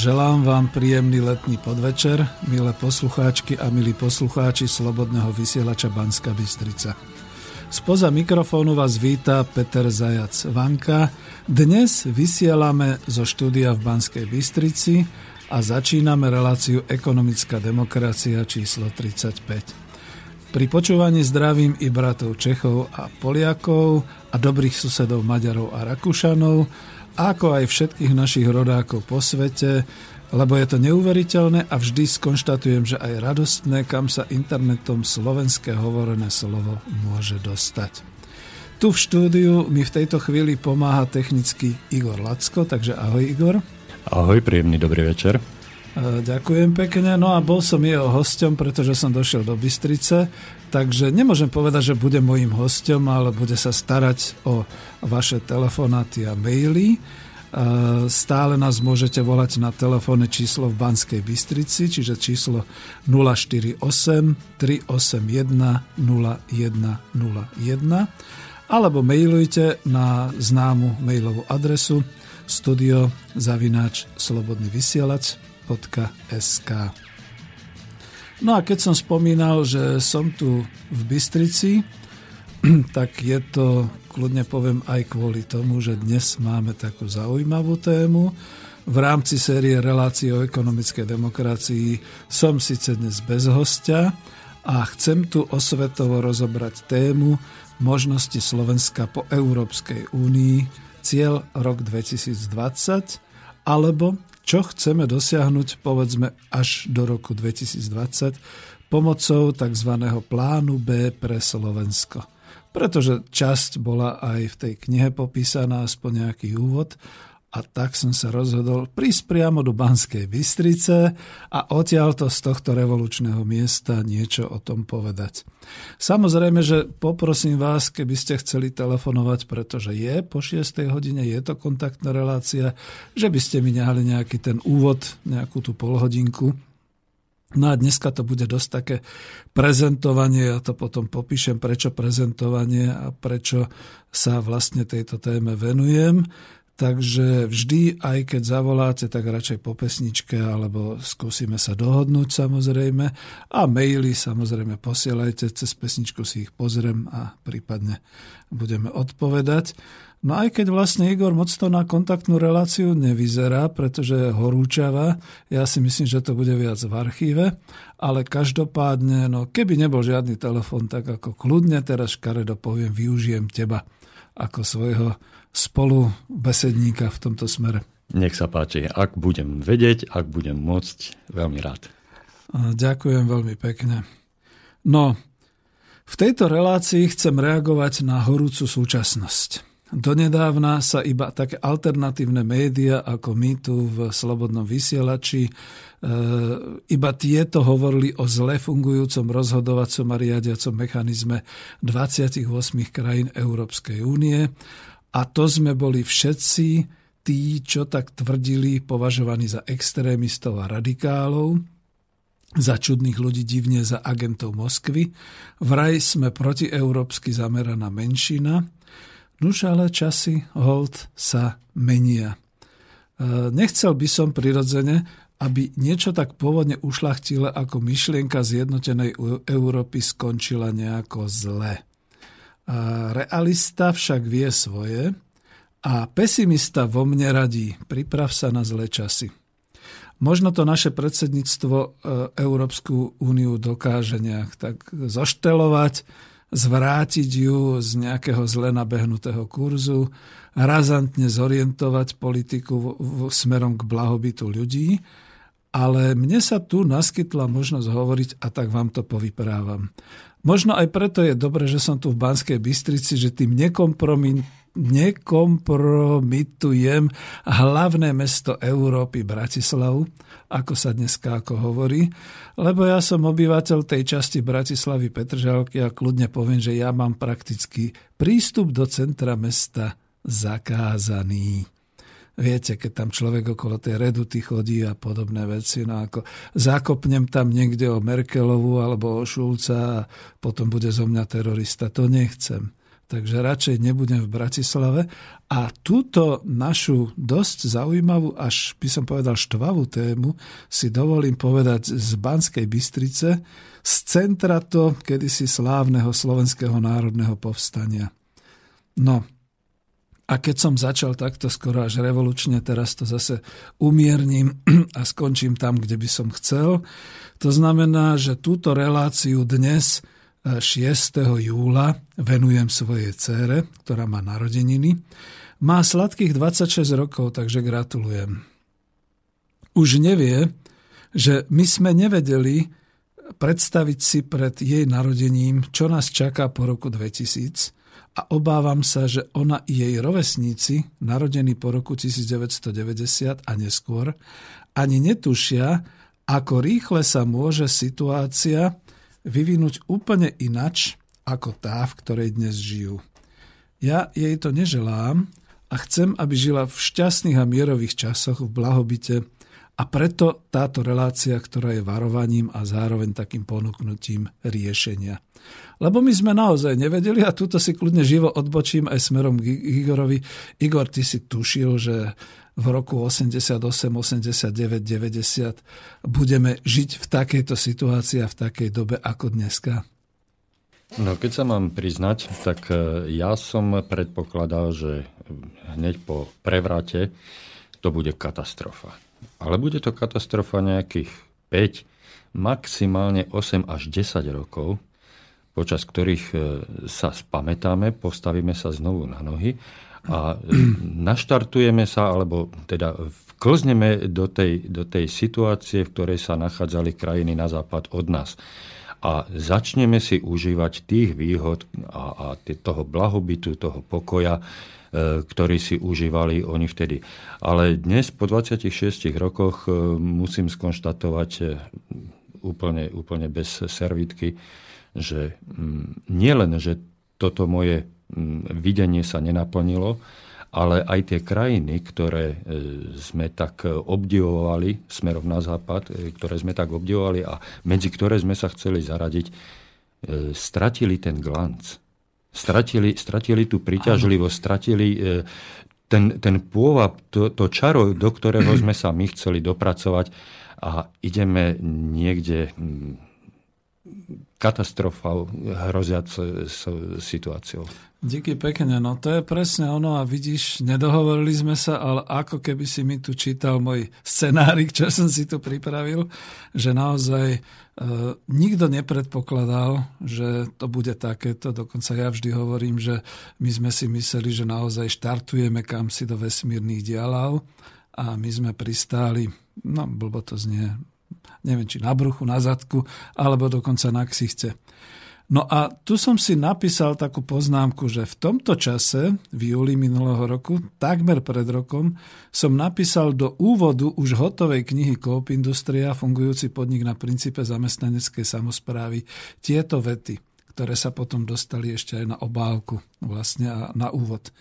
Želám vám príjemný letný podvečer, milé poslucháčky a milí poslucháči Slobodného vysielača Banska Bystrica. Spoza mikrofónu vás víta Peter Zajac-Vanka. Dnes vysielame zo štúdia v Banskej Bystrici a začíname reláciu Ekonomická demokracia číslo 35. Pri počúvaní zdravím i bratov Čechov a Poliakov a dobrých susedov Maďarov a Rakúšanov, ako aj všetkých našich rodákov po svete, lebo je to neuveriteľné a vždy skonštatujem, že aj radostné, kam sa internetom slovenské hovorené slovo môže dostať. Tu v štúdiu mi v tejto chvíli pomáha technicky Igor Lacko, takže ahoj Igor. Ahoj, príjemný dobrý večer. Ďakujem pekne, no a bol som jeho hosťom, pretože som došiel do Bystrice, takže nemôžem povedať, že bude mojím hosťom, ale bude sa starať o vaše telefonáty a maily. Stále nás môžete volať na telefónne číslo v Banskej Bystrici, čiže číslo 048 381 0101, alebo mailujte na známu mailovú adresu studio@slobodnyvysielac.sk. No a keď som spomínal, že som tu v Bystrici, tak je to, kľudne poviem, aj kvôli tomu, že dnes máme takú zaujímavú tému. V rámci série relácií o ekonomickej demokracii som síce dnes bez hostia a chcem tu osvetovo rozobrať tému možnosti Slovenska po Európskej únii, cieľ rok 2020, alebo čo chceme dosiahnuť, povedzme, až do roku 2020 pomocou tzv. Plánu B pre Slovensko. Pretože časť bola aj v tej knihe popísaná, aspoň nejaký úvod, a tak som sa rozhodol prísť priamo do Banskej Bystrice a odtiaľto z tohto revolučného miesta niečo o tom povedať. Samozrejme, že poprosím vás, keby ste chceli telefonovať, pretože je po 6. hodine, je to kontaktná relácia, že by ste mi nehali nejaký ten úvod, nejakú tú polhodinku. No a dneska to bude dosť také prezentovanie, ja to potom popíšem, prečo prezentovanie a prečo sa vlastne tejto téme venujem. Takže vždy, aj keď zavoláte, tak radšej po pesničke, alebo skúsime sa dohodnúť samozrejme. A maily samozrejme posielajte, cez pesničku si ich pozriem a prípadne budeme odpovedať. No aj keď vlastne Igor moc to na kontaktnú reláciu nevyzerá, pretože je horúčava. Ja si myslím, že to bude viac v archíve, ale každopádne, no keby nebol žiadny telefon, tak ako kľudne teraz škaredo poviem, využijem teba ako svojho spolu besedníka v tomto smere. Nech sa páči. Ak budem vedieť, ak budem môcť, veľmi rád. Ďakujem veľmi pekne. No, v tejto relácii chcem reagovať na horúcu súčasnosť. Donedávna sa iba také alternatívne médiá, ako my tu v Slobodnom vysielači, iba tieto hovorili o zle fungujúcom rozhodovacom a riadiacom mechanizme 28 krajín Európskej únie. A to sme boli všetci tí, čo tak tvrdili, považovaní za extrémistov a radikálov, za čudných ľudí, divne za agentov Moskvy. Vraj sme protieurópsky zameraná menšina. Nuž ale časy hold sa menia. Nechcel by som prirodzene, aby niečo tak pôvodne ušľachtilé ako myšlienka zjednotenej Európy skončila nejako zle. Realista však vie svoje a pesimista vo mne radí, priprav sa na zlé časy. Možno to naše predsedníctvo Európsku úniu dokáže nejak tak zoštelovať, zvrátiť ju z nejakého zle nabehnutého kurzu, razantne zorientovať politiku smerom k blahobytu ľudí. Ale mne sa tu naskytla možnosť hovoriť a tak vám to povyprávam. Možno aj preto je dobre, že som tu v Banskej Bystrici, že tým nekompromitujem hlavné mesto Európy, Bratislavu, ako sa dneska hovorí, lebo ja som obyvateľ tej časti Bratislavy Petržalky a kľudne poviem, že ja mám prakticky prístup do centra mesta zakázaný. Viete, keď tam človek okolo tej Reduty chodí a podobné veci, no ako zakopnem tam niekde o Merkelovú alebo o Šulca a potom bude zo mňa terorista, to nechcem. Takže radšej nebudem v Bratislave. A túto našu dosť zaujímavú, až by som povedal štvavú tému, si dovolím povedať z Banskej Bystrice, z centra to kedysi slávneho Slovenského národného povstania. No, a keď som začal takto skoro až revolučne, teraz to zase umierním a skončím tam, kde by som chcel. To znamená, že túto reláciu dnes 6. júla venujem svojej dcére, ktorá má narodeniny. Má sladkých 26 rokov, takže gratulujem. Už nevie, že my sme nevedeli predstaviť si pred jej narodením, čo nás čaká po roku 2000, a obávam sa, že ona i jej rovesníci, narodení po roku 1990 a neskôr, ani netušia, ako rýchle sa môže situácia vyvinúť úplne inač ako tá, v ktorej dnes žijú. Ja jej to neželám a chcem, aby žila v šťastných a mierových časoch, v blahobite, a preto táto relácia, ktorá je varovaním a zároveň takým ponúknutím riešenia. Lebo my sme naozaj nevedeli a túto si kľudne živo odbočím aj smerom k Igorovi. Igor, ty si tušil, že v roku 88, 89, 90 budeme žiť v takejto situácii a v takej dobe ako dneska? No, keď sa mám priznať, tak ja som predpokladal, že hneď po prevrate to bude katastrofa. Ale bude to katastrofa nejakých 5, maximálne 8 až 10 rokov, počas ktorých sa spamätáme, postavíme sa znovu na nohy a naštartujeme sa, alebo teda vklzneme do tej situácie, v ktorej sa nachádzali krajiny na západ od nás. A začneme si užívať tých výhod a toho blahobytu, toho pokoja, ktorí si užívali oni vtedy. Ale dnes po 26 rokoch musím skonštatovať úplne bez servítky, že nie len, že toto moje videnie sa nenaplnilo, ale aj tie krajiny, ktoré sme tak obdivovali smerom na západ, ktoré sme tak obdivovali a medzi ktoré sme sa chceli zaradiť, stratili ten glanc. Stratili tú príťažlivosť, stratili ten pôvab, to čaro, do ktorého sme sa my chceli dopracovať, a ideme niekde katastrofou hroziac situáciou. Díky pekne, no to je presne ono a vidíš, nedohovorili sme sa, ale ako keby si mi tu čítal môj scenárik, čo som si tu pripravil, že naozaj nikto nepredpokladal, že to bude takéto. Dokonca ja vždy hovorím, že my sme si mysleli, že naozaj štartujeme kamsi do vesmírnych diaľov a my sme pristáli, no blbo to znie, neviem či na bruchu, na zadku, alebo dokonca na ksichte. No a tu som si napísal takú poznámku, že v tomto čase, v júli minulého roku, takmer pred rokom, som napísal do úvodu už hotovej knihy Coop Industria, fungujúci podnik na princípe zamestnaneckej samosprávy, tieto vety, ktoré sa potom dostali ešte aj na obálku vlastne a na úvod.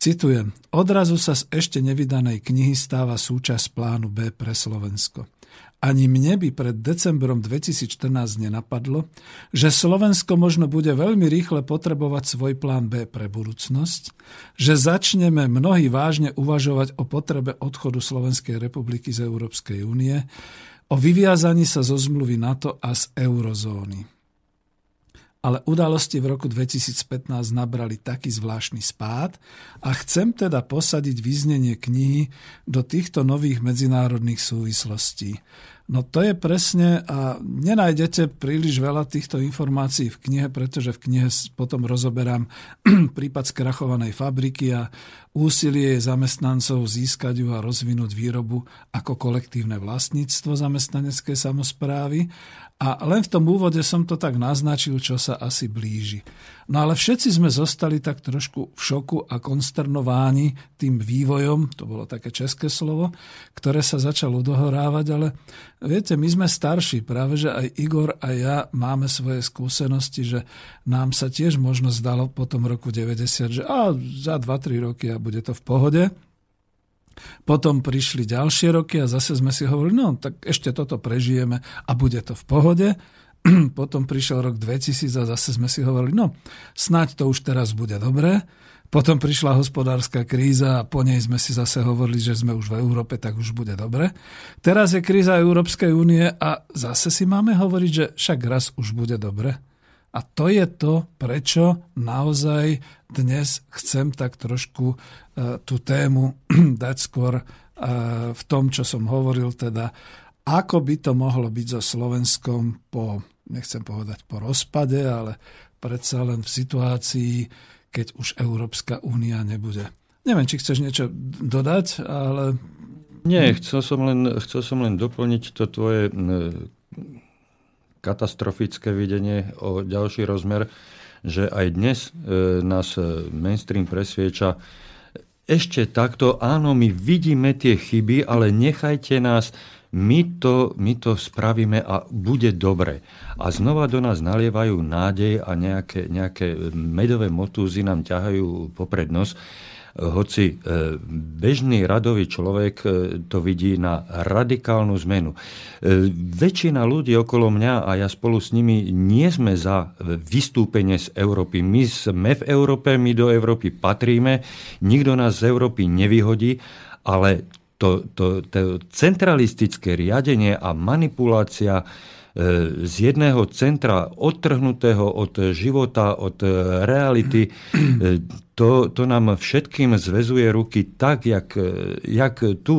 Citujem. Odrazu sa z ešte nevydanej knihy stáva súčasť plánu B pre Slovensko. Ani mne by pred decembrom 2014 nenapadlo, že Slovensko možno bude veľmi rýchle potrebovať svoj plán B pre budúcnosť, že začneme mnohí vážne uvažovať o potrebe odchodu Slovenskej republiky z Európskej únie, o vyviazaní sa zo zmluvy NATO a z eurozóny. Ale udalosti v roku 2015 nabrali taký zvláštny spád a chcem teda posadiť vyznenie knihy do týchto nových medzinárodných súvislostí. No to je presne, a nenájdete príliš veľa týchto informácií v knihe, pretože v knihe potom rozoberám prípad skrachovanej fabriky a úsilie zamestnancov získať ju a rozvinúť výrobu ako kolektívne vlastníctvo zamestnaneckej samosprávy. A len v tom úvode som to tak naznačil, čo sa asi blíži. No ale všetci sme zostali tak trošku v šoku a konsternováni tým vývojom, to bolo také české slovo, ktoré sa začalo dohrávať, ale viete, my sme starší, práve že aj Igor a ja máme svoje skúsenosti, že nám sa tiež možno zdalo po tom roku 90, že za 2-3 roky a bude to v pohode. Potom prišli ďalšie roky a zase sme si hovorili, no tak ešte toto prežijeme a bude to v pohode. Potom prišiel rok 2000 a zase sme si hovorili, no snáď to už teraz bude dobré. Potom prišla hospodárska kríza a po nej sme si zase hovorili, že sme už v Európe, tak už bude dobre. Teraz je kríza Európskej únie a zase si máme hovoriť, že však raz už bude dobre. A to je to, prečo naozaj dnes chcem tak trošku tú tému dať skôr v tom, čo som hovoril, teda ako by to mohlo byť so Slovenskom po, nechcem povedať po rozpade, ale predsa len v situácii, keď už Európska únia nebude. Neviem, či chceš niečo dodať, ale... Nie, chcel som len doplniť to tvoje katastrofické videnie o ďalší rozmer, že aj dnes nás mainstream presvieča ešte takto, áno, my vidíme tie chyby, ale nechajte nás, my to spravíme a bude dobre. A znova do nás nalievajú nádej a nejaké medové motúzy nám ťahajú popred nos. Hoci bežný radový človek to vidí na radikálnu zmenu. Väčšina ľudí okolo mňa a ja spolu s nimi nie sme za vystúpenie z Európy. My sme v Európe, my do Európy patríme, nikto nás z Európy nevyhodí, ale to centralistické riadenie a manipulácia z jedného centra odtrhnutého od života, od reality, to nám všetkým zväzuje ruky tak, jak tu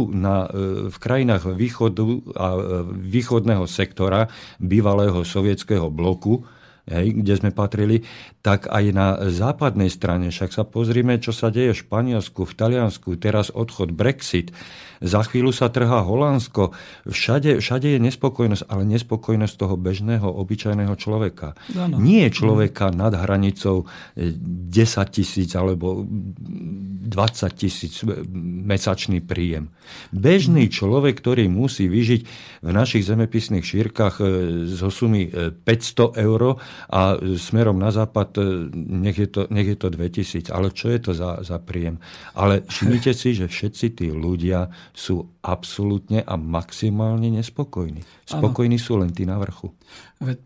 v krajinách východu a východného sektora bývalého sovietského bloku, kde sme patrili, tak aj na západnej strane. Však sa pozrime, čo sa deje v Španielsku, v Taliansku, teraz odchod Brexit, za chvíľu sa trhá Holandsko. Všade je nespokojnosť, ale nespokojnosť toho bežného, obyčajného človeka. Ano. Nie človeka nad hranicou 10 000 alebo 20 000 mesačný príjem. Bežný človek, ktorý musí vyžiť v našich zemepisných šírkach zo sumy 500 eur, a smerom na západ nech je to 2000. Ale čo je to za príjem? Ale všimnite si, že všetci tí ľudia sú absolútne a maximálne nespokojní. Spokojní sú len tí na vrchu. Veď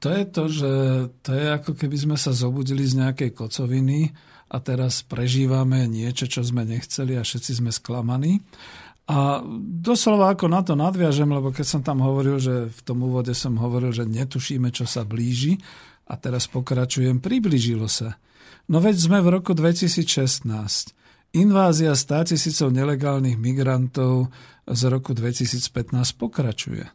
to je ako keby sme sa zobudili z nejakej kocoviny a teraz prežívame niečo, čo sme nechceli a všetci sme sklamaní. A doslova ako na to nadviažem, lebo keď som tam hovoril, že v tom úvode som hovoril, že netušíme, čo sa blíži, a teraz pokračujem, priblížilo sa. No veď sme v roku 2016. Invázia 100 000 nelegálnych migrantov z roku 2015 pokračuje.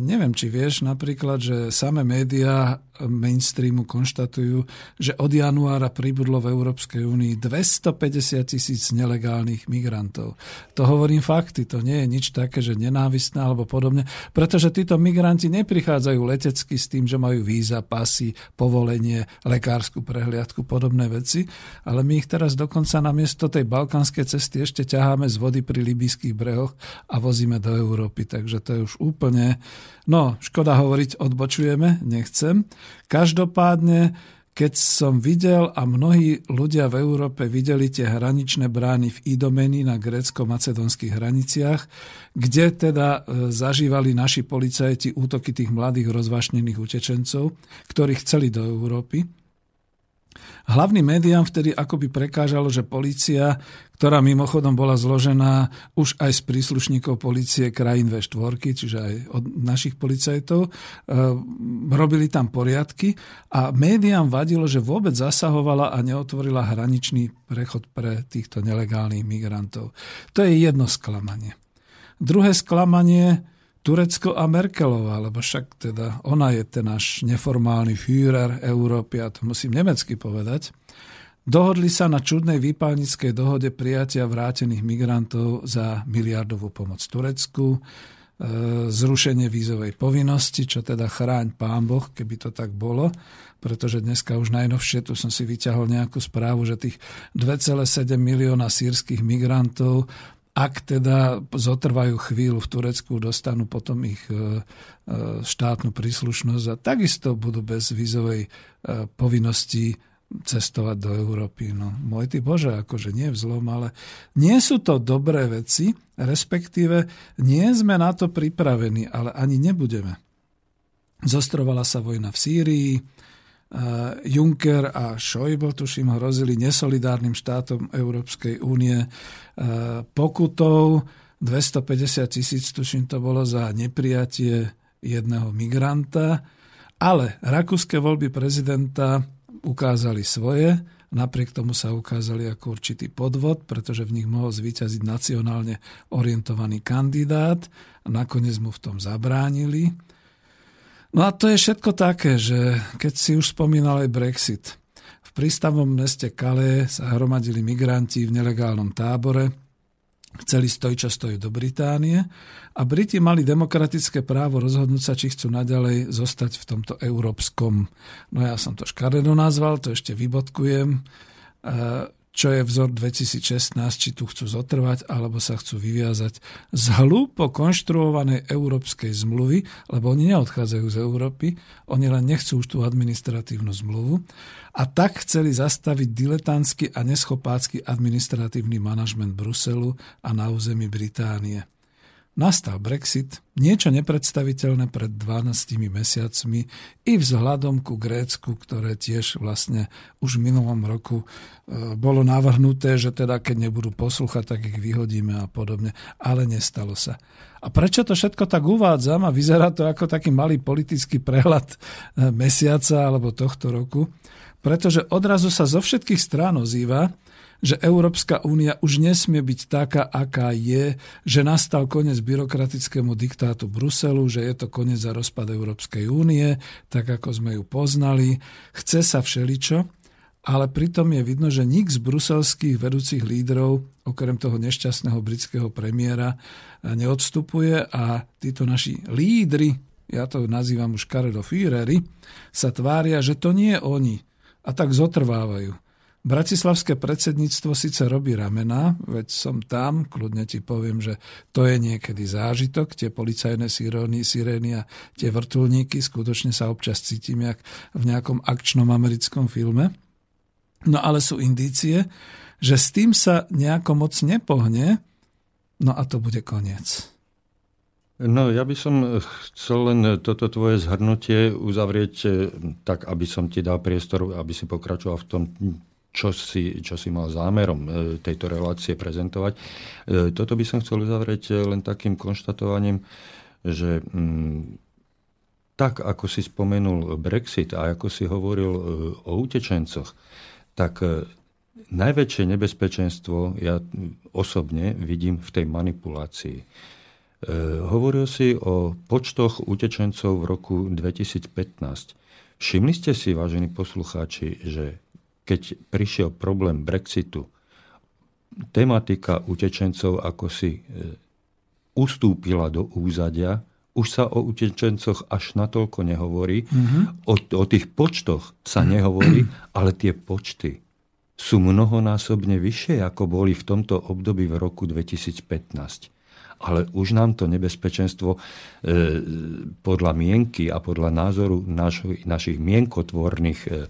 Neviem, či vieš napríklad, že samé médiá mainstreamu konštatujú, že od januára pribudlo v Európskej únii 250 000 nelegálnych migrantov. To hovorím fakty, to nie je nič také, že nenávistné alebo podobne, pretože títo migranti neprichádzajú letecky s tým, že majú víza, pasy, povolenie, lekársku prehliadku, podobné veci, ale my ich teraz dokonca namiesto tej balkánskej cesty ešte ťaháme z vody pri libijských brehoch a vozíme do Európy, takže to je už úplne... No, škoda hovoriť, odbočujeme, nechcem. Každopádne, keď som videl a mnohí ľudia v Európe videli tie hraničné brány v Idomeni na grécko-macedonských hraniciach, kde teda zažívali naši policajti útoky tých mladých rozvášnených utečencov, ktorí chceli do Európy. Hlavným médiám vtedy akoby prekážalo, že polícia, ktorá mimochodom bola zložená už aj z príslušníkov polície krajín V4, čiže aj od našich policajtov, robili tam poriadky a médiám vadilo, že vôbec zasahovala a neotvorila hraničný prechod pre týchto nelegálnych migrantov. To je jedno sklamanie. Druhé sklamanie, Turecko a Merkelová, lebo však teda ona je ten náš neformálny Führer Európy, a to musím nemecky povedať, dohodli sa na čudnej výpalnickej dohode prijatia vrátených migrantov za miliardovú pomoc Turecku, zrušenie vízovej povinnosti, čo teda chráň pán Boh, keby to tak bolo, pretože dneska už najnovšie, tu som si vyťahol nejakú správu, že tých 2,7 milióna sýrskych migrantov, ak teda zotrvajú chvíľu v Turecku, dostanú potom ich štátnu príslušnosť a takisto budú bez vízovej povinnosti cestovať do Európy. No, môj ty Bože, akože nie vzlom, ale nie sú to dobré veci, respektíve nie sme na to pripravení, ale ani nebudeme. Zostrovala sa vojna v Sýrii, Juncker a Schäuble, tuším, hrozili nesolidárnym štátom Európskej únie pokutou 250 000, tuším, to bolo za neprijatie jedného migranta, ale rakúske voľby prezidenta ukázali svoje, napriek tomu sa ukázali ako určitý podvod, pretože v nich mohol zvíťaziť nacionálne orientovaný kandidát a nakoniec mu v tom zabránili. No a to je všetko také, že keď si už spomínal aj Brexit, v prístavnom meste Calais sa hromadili migranti v nelegálnom tábore, chceli stoj, čo stojí do Británie, a Briti mali demokratické právo rozhodnúť sa, či chcú naďalej zostať v tomto európskom. No ja som to škaredo nazval, to ešte vybodkujem, čo je vzor 2016, či tu chcú zotrvať, alebo sa chcú vyviazať z hlúpo konštruovanej európskej zmluvy, lebo oni neodchádzajú z Európy, oni len nechcú už tú administratívnu zmluvu, a tak chceli zastaviť diletantsky a neschopácky administratívny manažment Bruselu a na území Británie. Nastal Brexit, niečo nepredstaviteľné pred 12 mesiacmi i vzhľadom ku Grécku, ktoré tiež vlastne už v minulom roku bolo navrhnuté, že teda keď nebudú poslúchať, tak ich vyhodíme a podobne, ale nestalo sa. A prečo to všetko tak uvádzam a vyzerá to ako taký malý politický prehľad mesiaca alebo tohto roku? Pretože odrazu sa zo všetkých strán ozýva, že Európska únia už nesmie byť taká, aká je, že nastal koniec byrokratickému diktátu Bruselu, že je to koniec za rozpad Európskej únie, tak ako sme ju poznali. Chce sa všeličo, ale pritom je vidno, že nik z bruselských vedúcich lídrov, okrem toho nešťastného britského premiéra, neodstupuje a títo naši lídri, ja to nazývam už škaredo Führery, sa tvária, že to nie oni, a tak zotrvávajú. Bratislavské predsedníctvo síce robí ramena, veď som tam, kľudne ti poviem, že to je niekedy zážitok, tie policajné sirény a tie vrtuľníky, skutočne sa občas cítim jak v nejakom akčnom americkom filme. No ale sú indície, že s tým sa nejako moc nepohne, no a to bude koniec. No, ja by som chcel len toto tvoje zhrnutie uzavrieť tak, aby som ti dal priestor, aby si pokračoval v tom, čo si mal zámerom tejto relácie prezentovať. Toto by som chcel uzavrieť len takým konštatovaním, že tak, ako si spomenul Brexit a ako si hovoril o utečencoch, tak najväčšie nebezpečenstvo ja osobne vidím v tej manipulácii. Hovoril si o počtoch utečencov v roku 2015. Všimli ste si, vážení poslucháči, že keď prišiel problém Brexitu, tematika utečencov ako si ustúpila do úzadia, už sa o utečencoch až natoľko nehovorí, o tých počtoch sa nehovorí, ale tie počty sú mnohonásobne vyššie, ako boli v tomto období v roku 2015. Ale už nám to nebezpečenstvo podľa mienky a podľa názoru našich mienkotvorných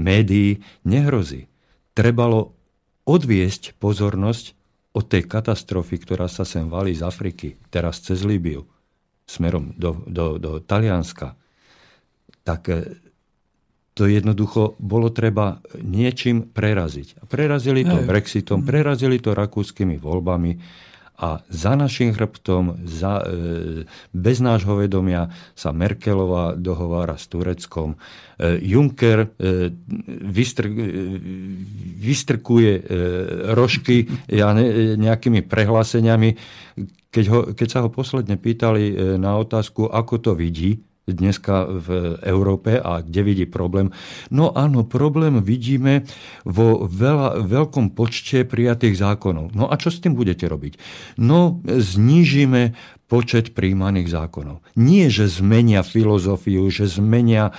médií nehrozí. Trebalo odviesť pozornosť od tej katastrofy, ktorá sa sem valí z Afriky, teraz cez Líbiu, smerom do Talianska. Tak to jednoducho bolo treba niečím preraziť. Prerazili to Brexitom, prerazili to rakúskymi voľbami, a za našim chrbtom, bez nášho vedomia sa Merkelová dohovára s Tureckom. Juncker vystrkuje rožky nejakými prehláseniami. Keď sa ho posledne pýtali na otázku, ako to vidí dneska v Európe a kde vidí problém. No áno, problém vidíme vo veľkom počte prijatých zákonov. No a čo s tým budete robiť? No, znížime počet prijímaných zákonov. Nie, že zmenia filozofiu, že zmenia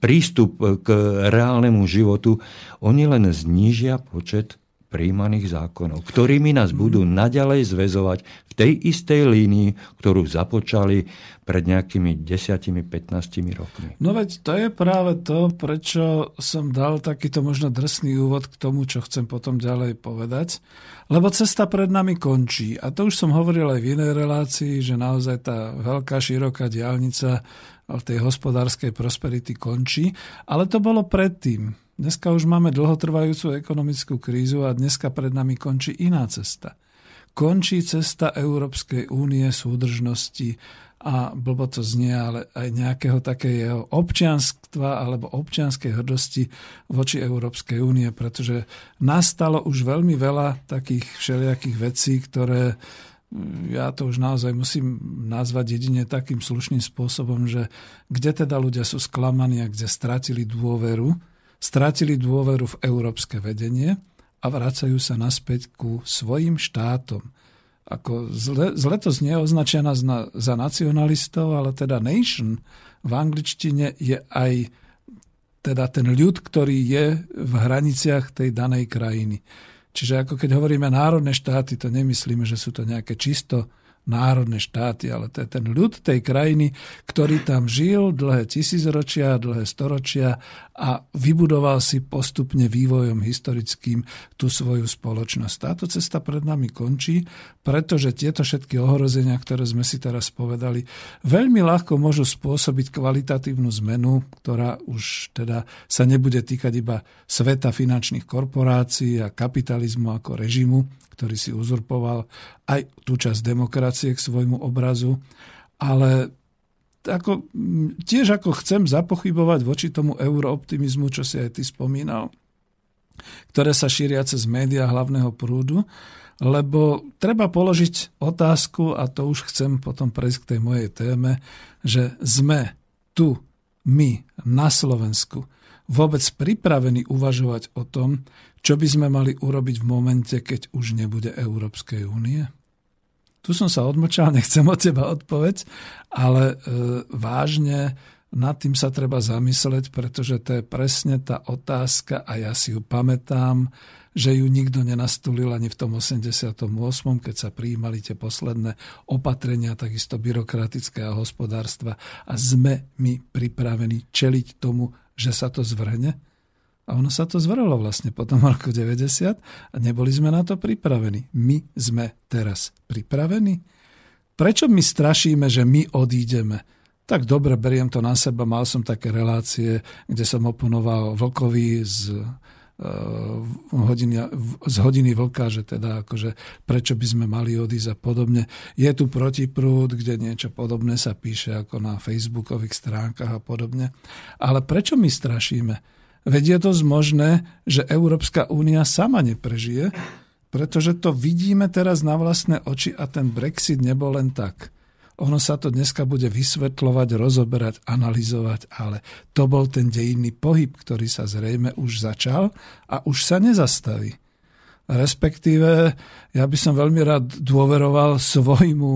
prístup k reálnemu životu. Oni len znížia počet prijímaných zákonov, ktorými nás budú naďalej zväzovať v tej istej línii, ktorú započali pred nejakými 10-15 rokmi. No veď to je práve to, prečo som dal takýto možno drsný úvod k tomu, čo chcem potom ďalej povedať. Lebo cesta pred nami končí. A to už som hovoril aj v inej relácii, že naozaj tá veľká, široká diaľnica v tej hospodárskej prosperity končí. Ale to bolo predtým. Dneska už máme dlhotrvajúcu ekonomickú krízu a dneska pred nami končí iná cesta. Končí cesta Európskej únie, súdržnosti a blbo to znie, ale aj nejakého takého občianstva alebo občianskej hrdosti voči Európskej únie, pretože nastalo už veľmi veľa takých všelijakých vecí, ktoré ja to už naozaj musím nazvať jedine takým slušným spôsobom, že kde teda ľudia sú sklamaní a kde stratili dôveru v európske vedenie a vracajú sa naspäť ku svojim štátom. Ako zle to znie, označia nás za nacionalistov, ale teda nation v angličtine je aj teda ten ľud, ktorý je v hraniciach tej danej krajiny. Čiže ako keď hovoríme národné štáty, to nemyslíme, že sú to nejaké čisto národné štáty, ale to je ten ľud tej krajiny, ktorý tam žil dlhé tisícročia, dlhé storočia a vybudoval si postupne vývojom historickým tú svoju spoločnosť. Táto cesta pred nami končí, pretože tieto všetky ohrozenia, ktoré sme si teraz povedali, veľmi ľahko môžu spôsobiť kvalitatívnu zmenu, ktorá už teda sa nebude týkať iba sveta finančných korporácií a kapitalizmu ako režimu, ktorý si uzurpoval aj tú časť demokracie k svojmu obrazu. Ale tiež chcem zapochybovať voči tomu eurooptimizmu, čo si aj ty spomínal, ktoré sa šíria cez médiá hlavného prúdu, lebo treba položiť otázku, a to už chcem potom prejsť k tej mojej téme, že sme tu, my, na Slovensku, vôbec pripravení uvažovať o tom, čo by sme mali urobiť v momente, keď už nebude Európskej únie? Tu som sa odmlčal, nechcem od teba odpoveď, ale vážne nad tým sa treba zamysleť, pretože to je presne tá otázka a ja si ju pamätám, že ju nikto nenastúlil ani v tom 88., keď sa prijímali tie posledné opatrenia, takisto byrokratického hospodárstva a sme my pripravení čeliť tomu, že sa to zvrhne? A ono sa to zvrhlo vlastne po tom roku 90 a neboli sme na to pripravení. My sme teraz pripravení? Prečo my strašíme, že my odídeme? Tak dobre, beriem to na seba. Mal som také relácie, kde som oponoval Vlkovi z hodiny Vlka, že teda akože prečo by sme mali odísť a podobne. Je tu protiprúd, kde niečo podobné sa píše ako na facebookových stránkach a podobne. Ale prečo my strašíme? Veď je dosť možné, že Európska únia sama neprežije, pretože to vidíme teraz na vlastné oči a ten Brexit nebol len tak. Ono sa to dneska bude vysvetľovať, rozoberať, analyzovať, ale to bol ten dejinný pohyb, ktorý sa zrejme už začal a už sa nezastaví. Respektíve, ja by som veľmi rád dôveroval svojmu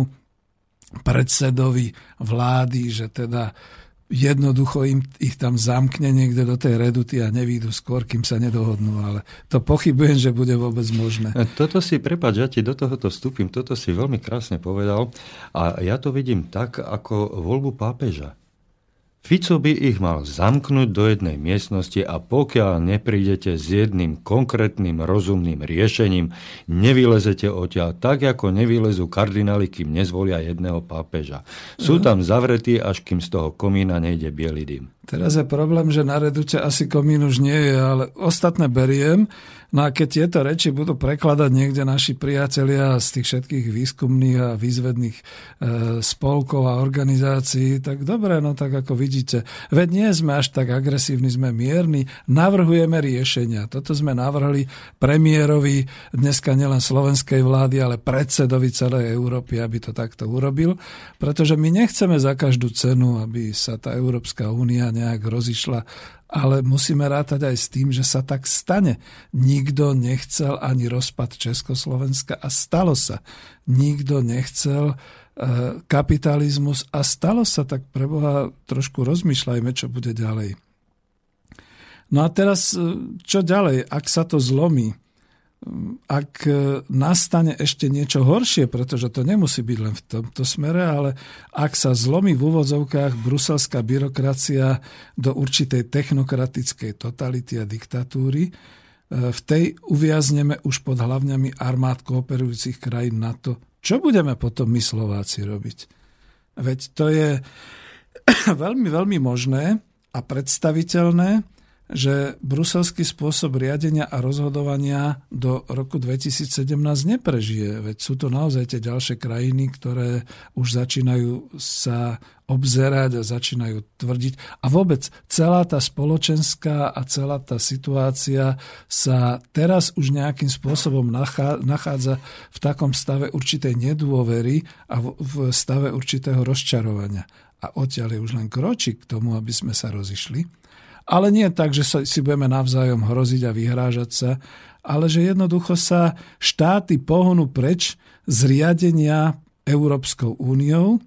predsedovi vlády, že teda jednoducho ich tam zamkne niekde do tej Reduty a nevídu skôr, kým sa nedohodnú, ale to pochybujem, že bude vôbec možné. Toto si, prepáč, ja ti do tohoto vstúpim, toto si veľmi krásne povedal a ja to vidím tak, ako voľbu pápeža. Fico by ich mal zamknúť do jednej miestnosti a pokiaľ neprídete s jedným konkrétnym rozumným riešením, nevylezete odtiaľ, tak ako nevylezú kardináli, kým nezvolia jedného pápeža. Sú tam zavretí, až kým z toho komína nejde biely dym. Teraz je problém, že na Redute asi komín už nie je, ale ostatné beriem. No a keď tieto reči budú prekladať niekde naši priatelia z tých všetkých výskumných a výzvedných spolkov a organizácií, tak dobre, no tak ako vidíte. Veď nie sme až tak agresívni, sme mierni, navrhujeme riešenia. Toto sme navrhli premiérovi dneska nielen slovenskej vlády, ale predsedovi celej Európy, aby to takto urobil, pretože my nechceme za každú cenu, aby sa tá Európska únia nejak rozišla, ale musíme rátať aj s tým, že sa tak stane. Nikto nechcel ani rozpad Československa a stalo sa. Nikto nechcel kapitalizmus a stalo sa, tak preboha trošku rozmýšľajme, čo bude ďalej. No a teraz, čo ďalej, ak sa to zlomí? Ak nastane ešte niečo horšie, pretože to nemusí byť len v tomto smere, ale ak sa zlomí v úvodzovkách bruselská byrokracia do určitej technokratickej totality a diktatúry, v tej uviazneme už pod hlavňami armád kooperujúcich krajín NATO. Čo budeme potom my Slováci robiť? Veď to je veľmi, veľmi možné a predstaviteľné, že bruselský spôsob riadenia a rozhodovania do roku 2017 neprežije. Veď sú to naozaj tie ďalšie krajiny, ktoré už začínajú sa obzerať a začínajú tvrdiť. A vôbec celá tá spoločenská a celá tá situácia sa teraz už nejakým spôsobom nachádza v takom stave určitej nedôvery a v stave určitého rozčarovania. A odtiaľ je už len kročík k tomu, aby sme sa rozišli. Ale nie tak, že si budeme navzájom hroziť a vyhrážať sa, ale že jednoducho sa štáty pohnú preč z riadenia Európskou úniou,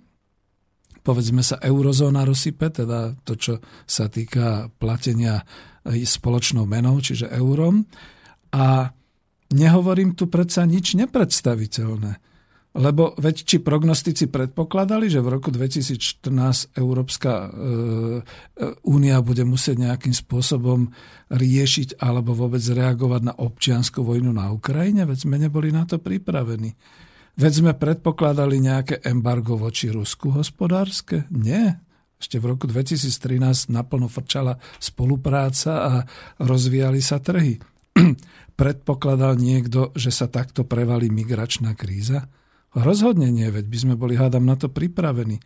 povedzme sa eurozóna rozsype, teda to, čo sa týka platenia spoločnou menou, čiže eurom. A nehovorím tu predsa nič nepredstaviteľné. Lebo veď či prognostici predpokladali, že v roku 2014 Európska únia bude musieť nejakým spôsobom riešiť alebo vôbec reagovať na občiansku vojnu na Ukrajine? Veď sme neboli na to pripravení. Veď sme predpokladali nejaké embargo voči Rusku hospodárske? Nie. Ešte v roku 2013 naplno frčala spolupráca a rozvíjali sa trhy. Predpokladal niekto, že sa takto prevalí migračná kríza? Rozhodne nie, veď by sme boli, hádam, na to pripravení.